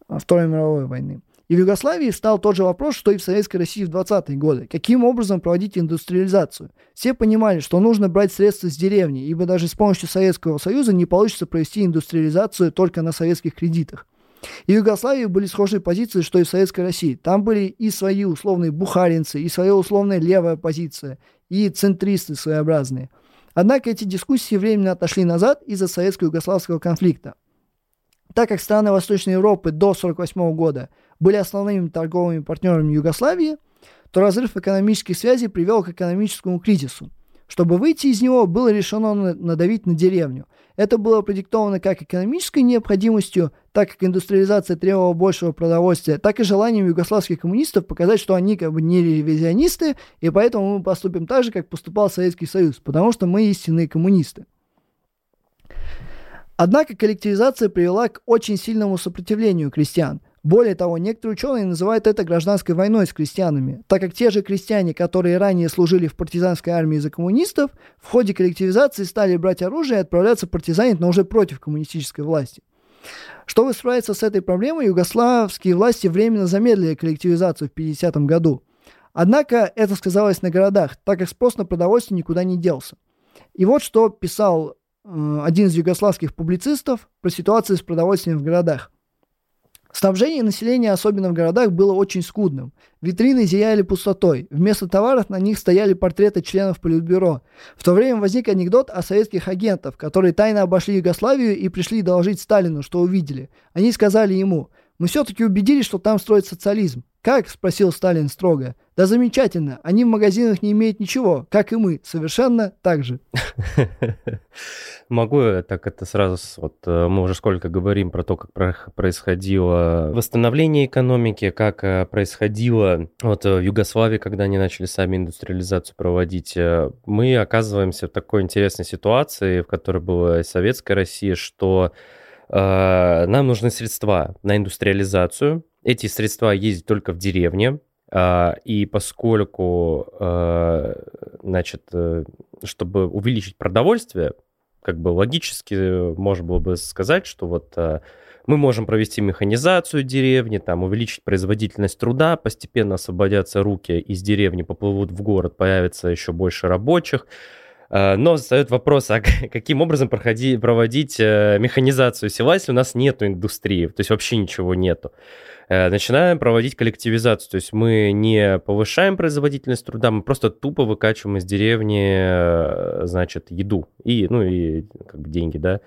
Второй мировой войны. И в Югославии встал тот же вопрос, что и в Советской России в двадцатые годы. Каким образом проводить индустриализацию? Все понимали, что нужно брать средства с деревни, ибо даже с помощью Советского Союза не получится провести индустриализацию только на советских кредитах. И в Югославии были схожие позиции, что и в Советской России. Там были и свои условные бухаринцы, и своя условная левая позиция, и центристы своеобразные. Однако эти дискуссии временно отошли назад из-за советско-югославского конфликта. Так как страны Восточной Европы до тысяча девятьсот сорок восьмого года были основными торговыми партнерами Югославии, то разрыв экономических связей привел к экономическому кризису. Чтобы выйти из него, было решено надавить на деревню. Это было продиктовано как экономической необходимостью, так как индустриализация требовала большего продовольствия, так и желанием югославских коммунистов показать, что они как бы не ревизионисты, и поэтому мы поступим так же, как поступал Советский Союз, потому что мы истинные коммунисты. Однако коллективизация привела к очень сильному сопротивлению крестьян. Более того, некоторые ученые называют это гражданской войной с крестьянами, так как те же крестьяне, которые ранее служили в партизанской армии за коммунистов, в ходе коллективизации стали брать оружие и отправляться партизанить, но уже против коммунистической власти. Чтобы справиться с этой проблемой, югославские власти временно замедлили коллективизацию в пятидесятом году. Однако это сказалось на городах, так как спрос на продовольствие никуда не делся. И вот что писал э, один из югославских публицистов про ситуацию с продовольствием в городах. Снабжение населения, особенно в городах, было очень скудным. Витрины зияли пустотой. Вместо товаров на них стояли портреты членов Политбюро. В то время возник анекдот о советских агентах, которые тайно обошли Югославию и пришли доложить Сталину, что увидели. Они сказали ему: «Мы все-таки убедились, что там строят социализм». «Как?» – спросил Сталин строго. «Да замечательно. Они в магазинах не имеют ничего, как и мы. Совершенно так же». Могу я так это сразу... Вот мы уже сколько говорим про то, как происходило восстановление экономики, как происходило вот в Югославии, когда они начали сами индустриализацию проводить. Мы оказываемся в такой интересной ситуации, в которой была и Советская Россия, что э, нам нужны средства на индустриализацию. Эти средства ездят только в деревне, и поскольку, значит, чтобы увеличить продовольствие, как бы логически можно было бы сказать, что вот мы можем провести механизацию деревни, там, увеличить производительность труда, постепенно освободятся руки из деревни, поплывут в город, появится еще больше рабочих. Но задает вопрос, а каким образом проходи, проводить механизацию села, если у нас нету индустрии, то есть вообще ничего нету. Начинаем проводить коллективизацию, то есть мы не повышаем производительность труда, мы просто тупо выкачиваем из деревни, значит, еду и, ну, и как бы деньги, да,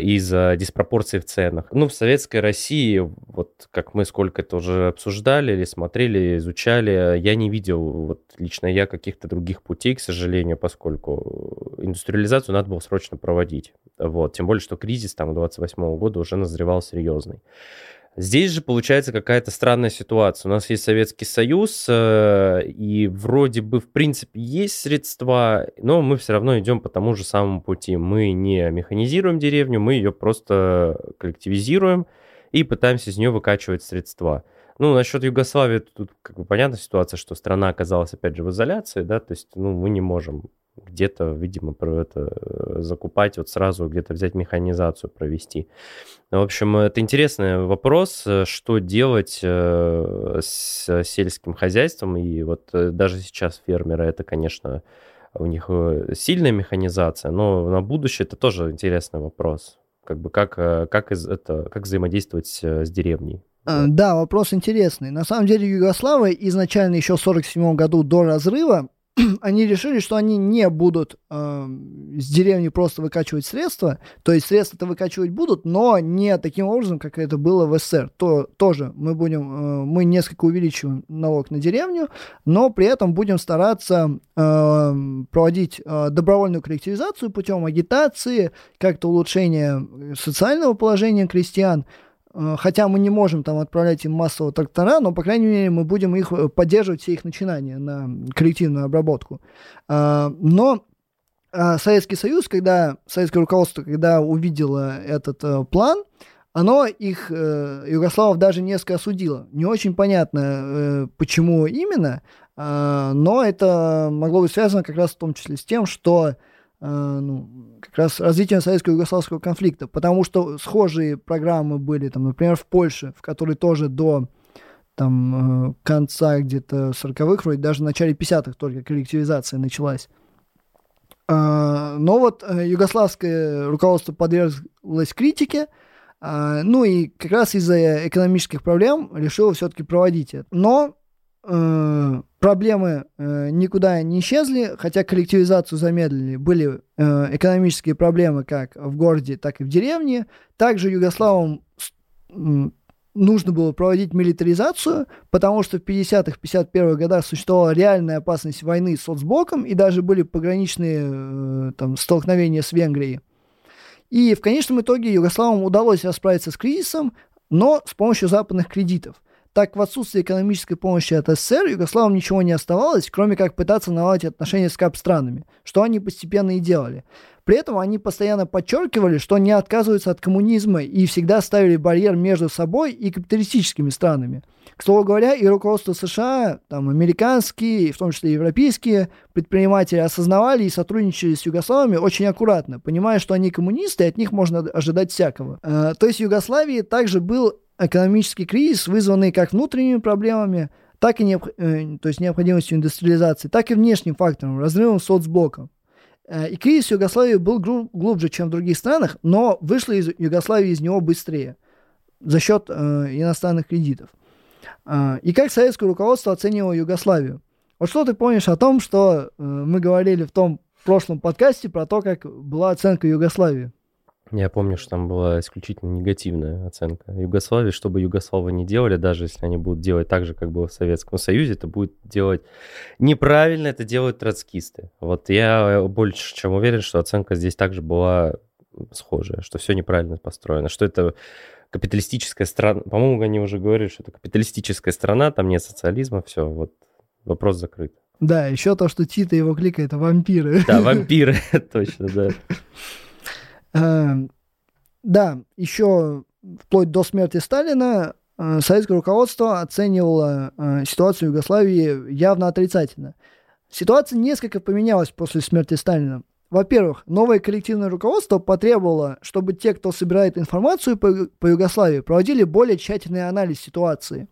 из-за диспропорции в ценах. Ну, в Советской России, вот как мы сколько это уже обсуждали или смотрели, изучали, я не видел, вот лично я, каких-то других путей, к сожалению, поскольку индустриализацию надо было срочно проводить. Вот. Тем более, что кризис там двадцать восьмого года уже назревал серьезный. Здесь же получается какая-то странная ситуация. У нас есть Советский Союз, и вроде бы, в принципе, есть средства, но мы все равно идем по тому же самому пути. Мы не механизируем деревню, мы ее просто коллективизируем и пытаемся из нее выкачивать средства. Ну, насчет Югославии тут как бы понятная ситуация, что страна оказалась, опять же, в изоляции, да, то есть, ну, мы не можем где-то, видимо, это закупать, вот сразу где-то взять механизацию, провести. В общем, это интересный вопрос, что делать с сельским хозяйством. И вот даже сейчас фермеры, это, конечно, у них сильная механизация, но на будущее это тоже интересный вопрос. Как бы как, как, из, это, как взаимодействовать с деревней? Да, вопрос интересный. На самом деле югославы изначально еще в сорок седьмом году до разрыва они решили, что они не будут э, с деревни просто выкачивать средства, то есть средства-то выкачивать будут, но не таким образом, как это было в СССР. То, тоже мы будем, э, мы несколько увеличиваем налог на деревню, но при этом будем стараться э, проводить э, добровольную коллективизацию путем агитации, как-то улучшение социального положения крестьян. Хотя мы не можем там отправлять им массово трактора, но, по крайней мере, мы будем их поддерживать, все их начинания на коллективную обработку. Но Советский Союз, когда советское руководство, когда увидело этот план, оно их, югославов, даже несколько осудило. Не очень понятно, почему именно, но это могло быть связано как раз в том числе с тем, что ну, как раз развитием советско-югославского конфликта, потому что схожие программы были, там, например, в Польше, в которой тоже до там, конца где-то сороковых, вроде даже в начале пятидесятых только коллективизация началась. Но вот югославское руководство подверглось критике, ну и как раз из-за экономических проблем решило все-таки проводить это. Но Э, проблемы э, никуда не исчезли, хотя коллективизацию замедлили. Были э, экономические проблемы как в городе, так и в деревне. Также югославам э, нужно было проводить милитаризацию, потому что в пятидесятых, пятьдесят первых годах существовала реальная опасность войны с соцблоком, и даже были пограничные э, там, столкновения с Венгрией. И в конечном итоге югославам удалось расправиться с кризисом, но с помощью западных кредитов. Так, в отсутствие экономической помощи от СССР югославам ничего не оставалось, кроме как пытаться наладить отношения с кап-странами, что они постепенно и делали. При этом они постоянно подчеркивали, что не отказываются от коммунизма и всегда ставили барьер между собой и капиталистическими странами. К слову говоря, и руководство США, там, американские, в том числе европейские предприниматели осознавали и сотрудничали с югославами очень аккуратно, понимая, что они коммунисты, и от них можно ожидать всякого. Э, то есть в Югославии также был экономический кризис, вызванный как внутренними проблемами, так и необ... то есть необходимостью индустриализации, так и внешним фактором, разрывом соцблока. И кризис в Югославии был глубже, чем в других странах, но вышла из Югославии из него быстрее за счет э, иностранных кредитов. И как советское руководство оценивало Югославию? Вот что ты помнишь о том, что мы говорили в том прошлом подкасте про то, как была оценка Югославии? Я помню, что там была исключительно негативная оценка Югославии. Что бы югославы ни делали, даже если они будут делать так же, как было в Советском Союзе, это будет делать неправильно, это делают троцкисты. Вот я больше чем уверен, что оценка здесь также была схожая, что все неправильно построено, что это капиталистическая страна. По-моему, они уже говорили, что это капиталистическая страна, там нет социализма, все, вот вопрос закрыт. Да, еще то, что Тито его клика, это вампиры. Да, вампиры, точно, да. Да, еще вплоть до смерти Сталина советское руководство оценивало ситуацию в Югославии явно отрицательно. Ситуация несколько поменялась после смерти Сталина. Во-первых, новое коллективное руководство потребовало, чтобы те, кто собирает информацию по, по Югославии, проводили более тщательный анализ ситуации.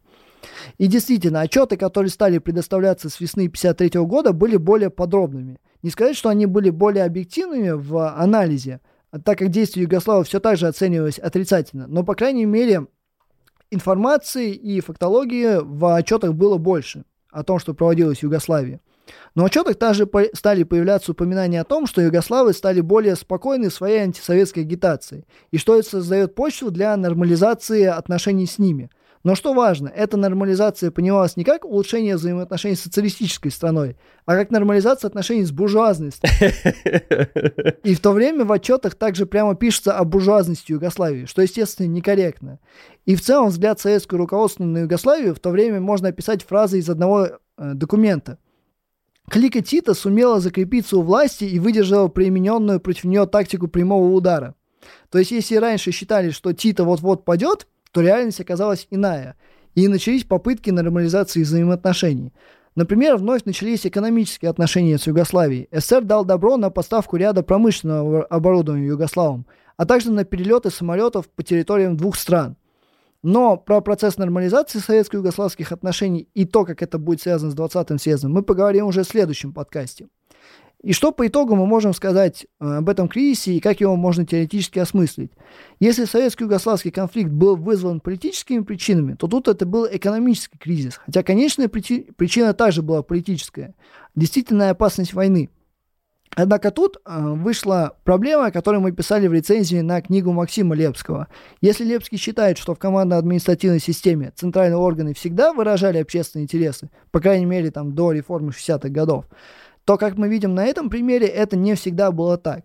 И действительно, отчеты, которые стали предоставляться с весны тысяча девятьсот пятьдесят третьего года, были более подробными. Не сказать, что они были более объективными в анализе, так как действия югославов все так же оценивались отрицательно, но, по крайней мере, информации и фактологии в отчетах было больше о том, что проводилось в Югославии. Но в отчетах также стали появляться упоминания о том, что югославы стали более спокойны в своей антисоветской агитации, и что это создает почву для нормализации отношений с ними. Но что важно, эта нормализация понималась не как улучшение взаимоотношений с социалистической страной, а как нормализация отношений с буржуазностью. И в то время в отчетах также прямо пишется о буржуазности Югославии, что, естественно, некорректно. И в целом взгляд советского руководства на Югославию в то время можно описать фразой из одного э, документа. Клика Тито сумела закрепиться у власти и выдержала примененную против нее тактику прямого удара. То есть, если раньше считали, что Тито вот-вот падет, то реальность оказалась иная, и начались попытки нормализации взаимоотношений. Например, вновь начались экономические отношения с Югославией. СССР дал добро на поставку ряда промышленного оборудования югославам, а также на перелеты самолетов по территориям двух стран. Но про процесс нормализации советско-югославских отношений и то, как это будет связано с двадцатым съездом, мы поговорим уже в следующем подкасте. И что по итогу мы можем сказать об этом кризисе и как его можно теоретически осмыслить? Если советско-югославский конфликт был вызван политическими причинами, то тут это был экономический кризис, хотя конечная причина также была политическая – действительная опасность войны. Однако тут вышла проблема, о которой мы писали в рецензии на книгу Максима Лепского. Если Лепский считает, что в командно-административной системе центральные органы всегда выражали общественные интересы, по крайней мере там, до реформы шестидесятых годов, то, как мы видим на этом примере, это не всегда было так.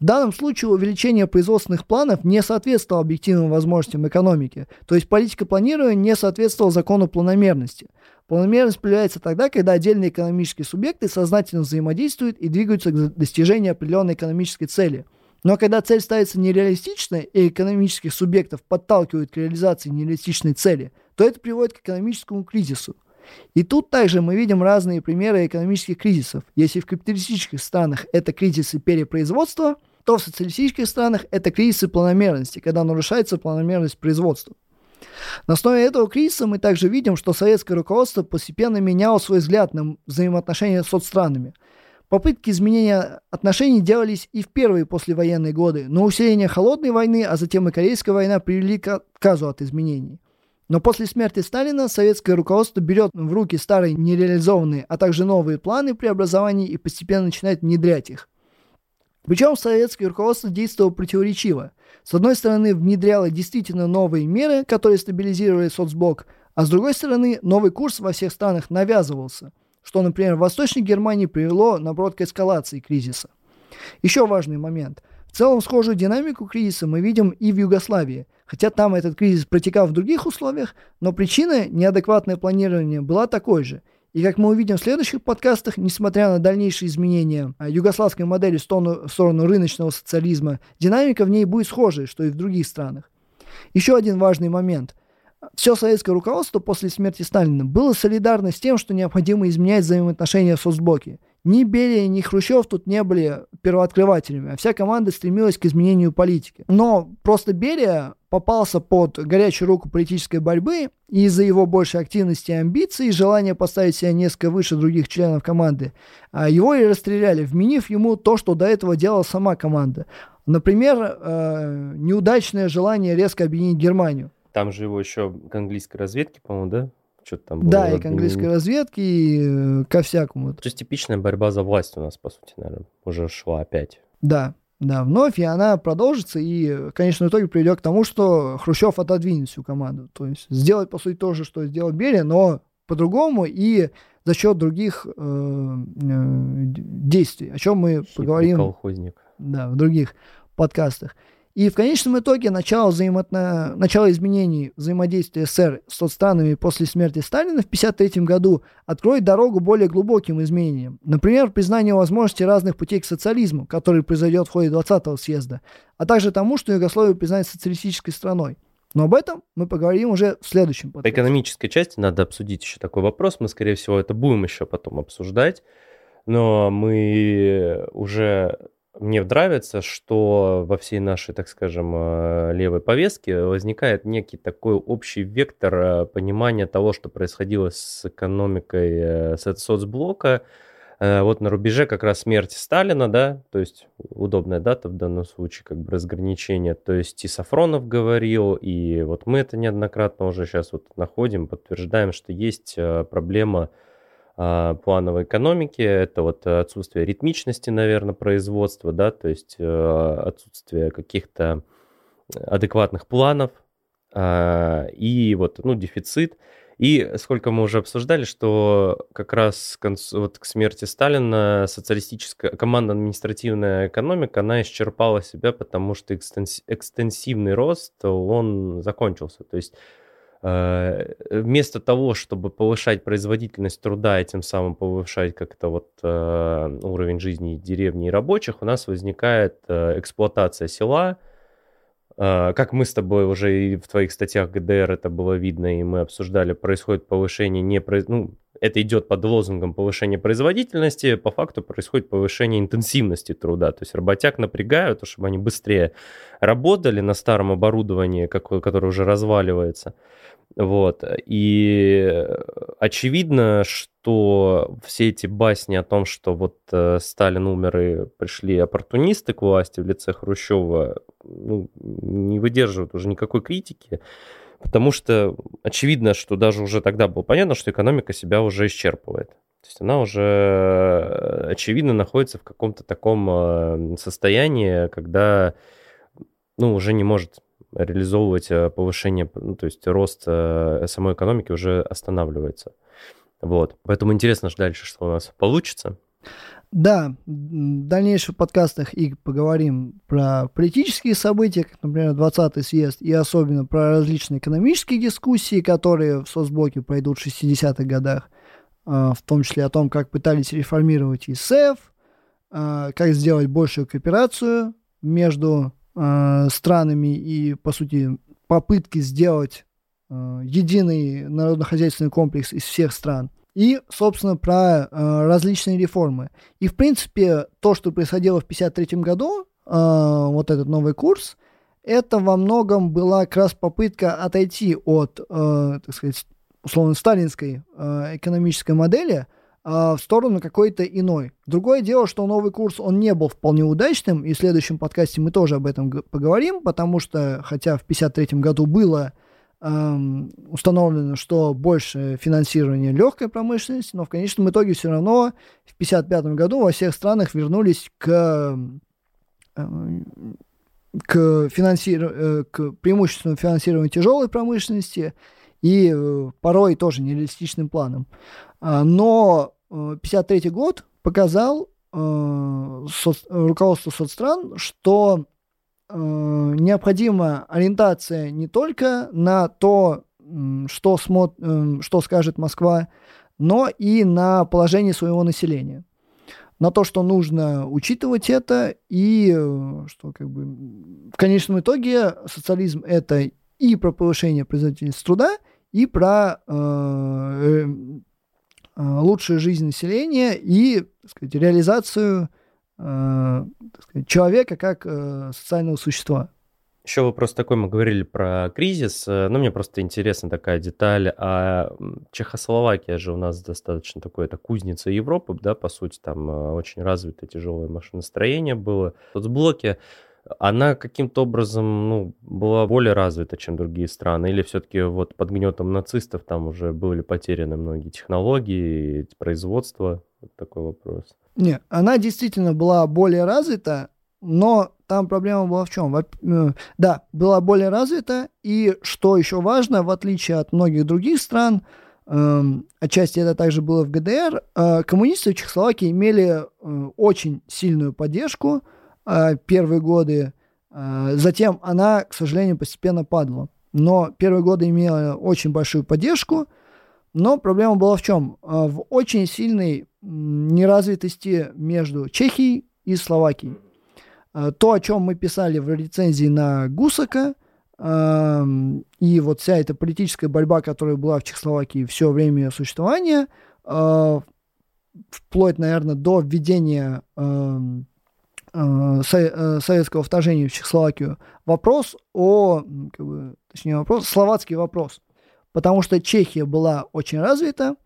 В данном случае увеличение производственных планов не соответствовало объективным возможностям экономики, то есть политика планирования не соответствовала закону планомерности. Планомерность появляется тогда, когда отдельные экономические субъекты сознательно взаимодействуют и двигаются к достижению определенной экономической цели. Но когда цель ставится нереалистичной и экономических субъектов подталкивают к реализации нереалистичной цели, то это приводит к экономическому кризису. И тут также мы видим разные примеры экономических кризисов. Если в капиталистических странах это кризисы перепроизводства, то в социалистических странах это кризисы планомерности, когда нарушается планомерность производства. На основе этого кризиса мы также видим, что советское руководство постепенно меняло свой взгляд на взаимоотношения с соцстранами. Попытки изменения отношений делались и в первые послевоенные годы, но усиление холодной войны, а затем и Корейская война привели к отказу от изменений. Но после смерти Сталина советское руководство берет в руки старые нереализованные, а также новые планы преобразований и постепенно начинает внедрять их. Причем советское руководство действовало противоречиво. С одной стороны, внедряло действительно новые меры, которые стабилизировали соцблок, а с другой стороны, новый курс во всех странах навязывался, что, например, в Восточной Германии привело, наоборот, к эскалации кризиса. Еще важный момент. В целом, схожую динамику кризиса мы видим и в Югославии, хотя там этот кризис протекал в других условиях, но причина неадекватное планирование была такой же. И как мы увидим в следующих подкастах, несмотря на дальнейшие изменения югославской модели в сторону, в сторону рыночного социализма, динамика в ней будет схожей, что и в других странах. Еще один важный момент. Все советское руководство после смерти Сталина было солидарно с тем, что необходимо изменять взаимоотношения в соцблоке. Ни Берия, ни Хрущев тут не были первооткрывателями, а вся команда стремилась к изменению политики. Но просто Берия попался под горячую руку политической борьбы, и из-за его большей активности и амбиций, и желания поставить себя несколько выше других членов команды, его и расстреляли, вменив ему то, что до этого делала сама команда. Например, неудачное желание резко объединить Германию. Там же его еще к английской разведке, по-моему, да? Что-то там было. Да, и к английской разведке, и ко всякому. То есть типичная борьба за власть у нас, по сути, наверное, уже шла опять. Да, да, вновь, и она продолжится, и, конечно, в итоге приведет к тому, что Хрущев отодвинет всю команду. То есть сделать, по сути, то же, что сделал Берия, но по-другому и за счет других э, э, действий, о чем мы Хитрый поговорим колхозник. Да, в других подкастах. И в конечном итоге начало, взаимоотно... начало изменений взаимодействия СССР с соцстранами после смерти Сталина в тысяча девятьсот пятьдесят третьем году откроет дорогу более глубоким изменениям. Например, признанию возможности разных путей к социализму, который произойдет в ходе двадцатого съезда, а также тому, что Югославию признает социалистической страной. Но об этом мы поговорим уже в следующем подкасте. По экономической части надо обсудить еще такой вопрос. Мы, скорее всего, это будем еще потом обсуждать. Но мы уже... Мне нравится, что во всей нашей, так скажем, левой повестке возникает некий такой общий вектор понимания того, что происходило с экономикой соцблока. Вот на рубеже как раз смерти Сталина, да, то есть удобная дата в данном случае, как бы разграничение, то есть и Сафронов говорил, и вот мы это неоднократно уже сейчас вот находим, подтверждаем, что есть проблема плановой экономики, это вот отсутствие ритмичности, наверное, производства, да, то есть отсутствие каких-то адекватных планов и вот, ну, дефицит. И сколько мы уже обсуждали, что как раз к, концу, вот к смерти Сталина социалистическая командно-административная экономика, она исчерпала себя, потому что экстенсивный рост, он закончился, то есть вместо того, чтобы повышать производительность труда и тем самым повышать как-то вот э, уровень жизни деревни и рабочих, у нас возникает э, эксплуатация села. Э, как мы с тобой уже и в твоих статьях ГДР это было видно, и мы обсуждали, происходит повышение, не, ну, это идет под лозунгом повышения производительности, по факту происходит повышение интенсивности труда. То есть работяг напрягают, чтобы они быстрее работали на старом оборудовании, которое уже разваливается. Вот. И очевидно, что все эти басни о том, что вот Сталин умер и пришли оппортунисты к власти в лице Хрущева, ну, не выдерживают уже никакой критики. Потому что очевидно, что даже уже тогда было понятно, что экономика себя уже исчерпывает. То есть она уже, очевидно, находится в каком-то таком состоянии, когда ну, уже не может реализовывать повышение, ну, то есть рост самой экономики уже останавливается. Вот. Поэтому интересно же дальше, что у нас получится. Да, в дальнейших подкастах и поговорим про политические события, как, например, двадцатый съезд, и особенно про различные экономические дискуссии, которые в соцблоке пройдут в шестидесятых годах, в том числе о том, как пытались реформировать СЭВ, как сделать большую кооперацию между странами и, по сути, попытки сделать единый народно-хозяйственный комплекс из всех стран. И, собственно, про э, различные реформы. И, в принципе, то, что происходило в пятьдесят третьем году, э, вот этот новый курс, это во многом была как раз попытка отойти от, э, так сказать, условно-сталинской э, экономической модели э, в сторону какой-то иной. Другое дело, что новый курс, он не был вполне удачным, и в следующем подкасте мы тоже об этом г- поговорим, потому что, хотя в пятьдесят третьем году было... установлено, что больше финансирование легкой промышленности, но в конечном итоге все равно в пятьдесят пятом году во всех странах вернулись к, к, финансиру... к преимущественному финансированию тяжелой промышленности и порой тоже нереалистичным планам. Но пятьдесят третий год показал соц... руководству соцстран, что необходима ориентация не только на то, что, смо... что скажет Москва, но и на положение своего населения, на то, что нужно учитывать это, и что как бы в конечном итоге социализм – это и про повышение производительности труда, и про э, э, лучшую жизнь населения и, так сказать, реализацию человека как социального существа. Еще вопрос такой, мы говорили про кризис, но мне просто интересна такая деталь, а Чехословакия же у нас достаточно такой, это кузница Европы, да, по сути, там очень развитое тяжелое машиностроение было. В соцблоке она каким-то образом, ну, была более развита, чем другие страны, или все-таки вот под гнетом нацистов там уже были потеряны многие технологии, производство? Вот такой вопрос. Нет, она действительно была более развита, но там проблема была в чем? Да, была более развита, и что еще важно, в отличие от многих других стран, отчасти это также было в ГДР, коммунисты в Чехословакии имели очень сильную поддержку первые годы, затем она, к сожалению, постепенно падала. Но первые годы имела очень большую поддержку, но проблема была в чем? В очень сильной неразвитости между Чехией и Словакией. То, о чем мы писали в рецензии на Гусака, и вот вся эта политическая борьба, которая была в Чехословакии все время ее существования, вплоть, наверное, до введения советского вторжения в Чехословакию, вопрос о, как бы, точнее, вопрос, словацкий вопрос. Потому что Чехия была очень развита,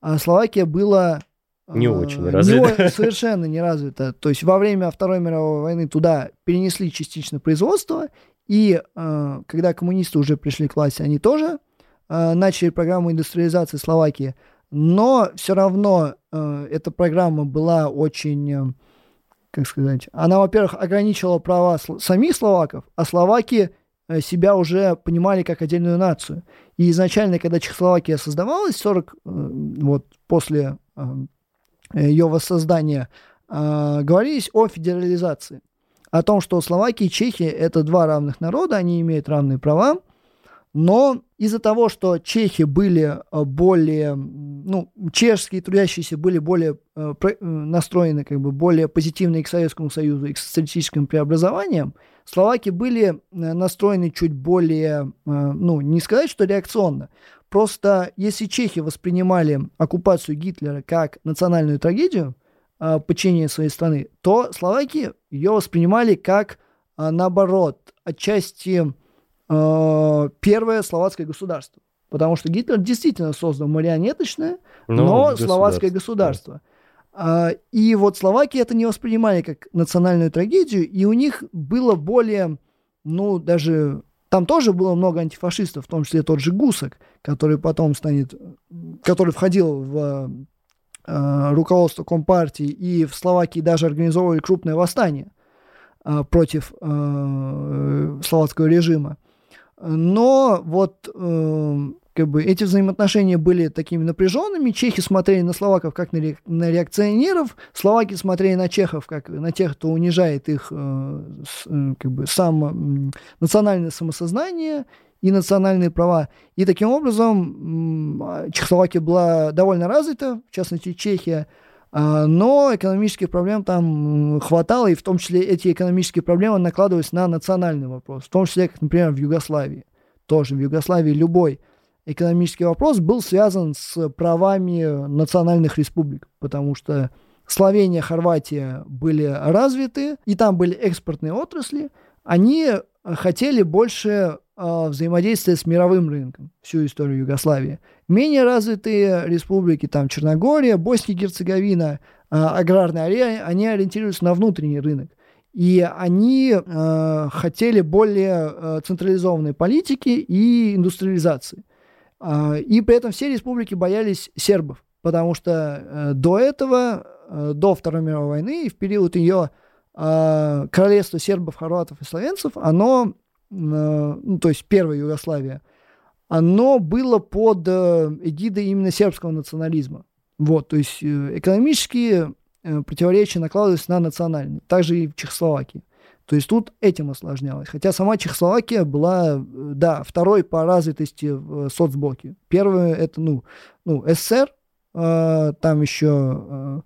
а Словакия была не очень э, развита. Не, совершенно не развита. То есть во время Второй мировой войны туда перенесли частично производство, и э, когда коммунисты уже пришли к власти, они тоже э, начали программу индустриализации Словакии, но все равно э, эта программа была очень, э, как сказать, она, во-первых, ограничила права сл- самих словаков, а словаки себя уже понимали как отдельную нацию. И изначально, когда Чехословакия создавалась, сорок, вот после ее воссоздания, говорилось о федерализации, о том, что Словакия и Чехия – это два равных народа, они имеют равные права, но из-за того, что чехи были более, ну, чешские трудящиеся были более настроены, как бы, более позитивно и к Советскому Союзу, и к социалистическим преобразованиям, словаки были настроены чуть более, ну, не сказать, что реакционно. Просто если чехи воспринимали оккупацию Гитлера как национальную трагедию, э, подчинение своей страны, то словаки ее воспринимали как, э, наоборот, отчасти э, первое словацкое государство. Потому что Гитлер действительно создал марионеточное, но, но государство. словацкое государство. Да. Э, и вот словаки это не воспринимали как национальную трагедию, и у них было более, ну, даже... Там тоже было много антифашистов, в том числе тот же Гусак, который потом станет, который входил в э, руководство Компартии, и в Словакии даже организовывали крупное восстание э, против э, словацкого режима. Но вот э, как бы эти взаимоотношения были такими напряженными. Чехи смотрели на словаков как на, ре, на реакционеров, словаки смотрели на чехов как на тех, кто унижает их э, с, э, как бы сам, э, национальное самосознание и национальные права. И таким образом э, Чехословакия была довольно развита, в частности Чехия, э, но экономических проблем там хватало, и в том числе эти экономические проблемы накладывались на национальный вопрос, в том числе, как, например, в Югославии. Тоже в Югославии любой экономический вопрос был связан с правами национальных республик, потому что Словения, Хорватия были развиты, и там были экспортные отрасли. Они хотели больше э, взаимодействия с мировым рынком всю историю Югославии. Менее развитые республики, там Черногория, Босния, Герцеговина, э, аграрные ареи, они ориентируются на внутренний рынок. И они э, хотели более э, централизованной политики и индустриализации. И при этом все республики боялись сербов, потому что до этого, до Второй мировой войны, и в период ее королевства сербов, хорватов и словенцев, оно, ну, то есть первая Югославия, оно было под эгидой именно сербского национализма. Вот, то есть экономические противоречия накладывались на национальные, также и в Чехословакии. То есть тут этим осложнялось. Хотя сама Чехословакия была, да, второй по развитости в соцблоке. Первое это, ну, ну СССР, э, там еще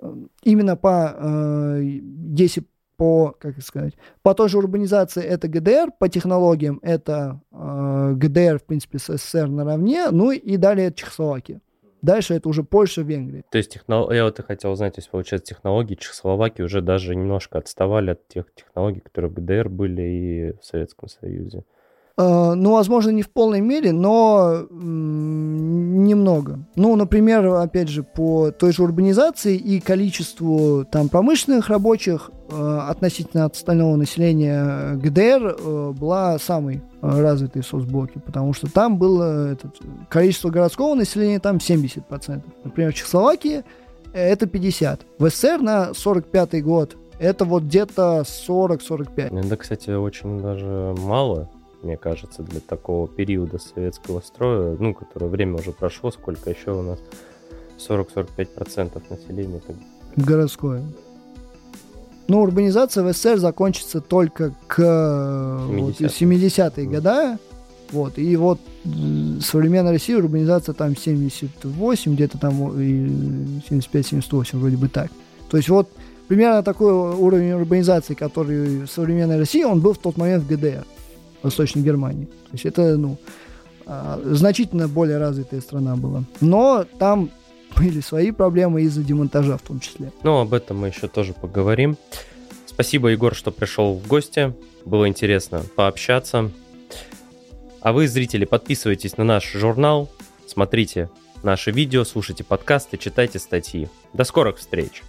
э, именно по, э, если по, как сказать, по той же урбанизации это ГДР, по технологиям это э, ГДР, в принципе, с СССР наравне, ну и далее это Чехословакия. Дальше это уже Польша, Венгрия. То есть техно... я вот и хотел узнать, то есть, получается, технологии Чехословакии уже даже немножко отставали от тех технологий, которые в ГДР были и в Советском Союзе. Э, ну, возможно, не в полной мере, но м- немного. Ну, например, опять же, по той же урбанизации и количеству там промышленных рабочих э, относительно от остального населения ГДР э, была самой развитые соцблоки, потому что там было этот, количество городского населения там семьдесят процентов. Например, в Чехословакии это пятьдесят процентов. В СССР на сорок пятый год это вот где-то сорок-сорок пять. Это, кстати, очень даже мало, мне кажется, для такого периода советского строя, ну, которое время уже прошло, сколько еще у нас сорок-сорок пять процентов населения. Городское. Но урбанизация в СССР закончится только к семидесятые годы. Вот, и вот современная Россия, урбанизация там семьдесят восемь, где-то там семьдесят пять семьдесят восемь, вроде бы так. То есть вот примерно такой уровень урбанизации, который в современной России, он был в тот момент в ГДР, в Восточной Германии. То есть это, ну, значительно более развитая страна была. Но там были свои проблемы из-за демонтажа в том числе. Ну, об этом мы еще тоже поговорим. Спасибо, Егор, что пришел в гости. Было интересно пообщаться. А вы, зрители, подписывайтесь на наш журнал, смотрите наши видео, слушайте подкасты, читайте статьи. До скорых встреч!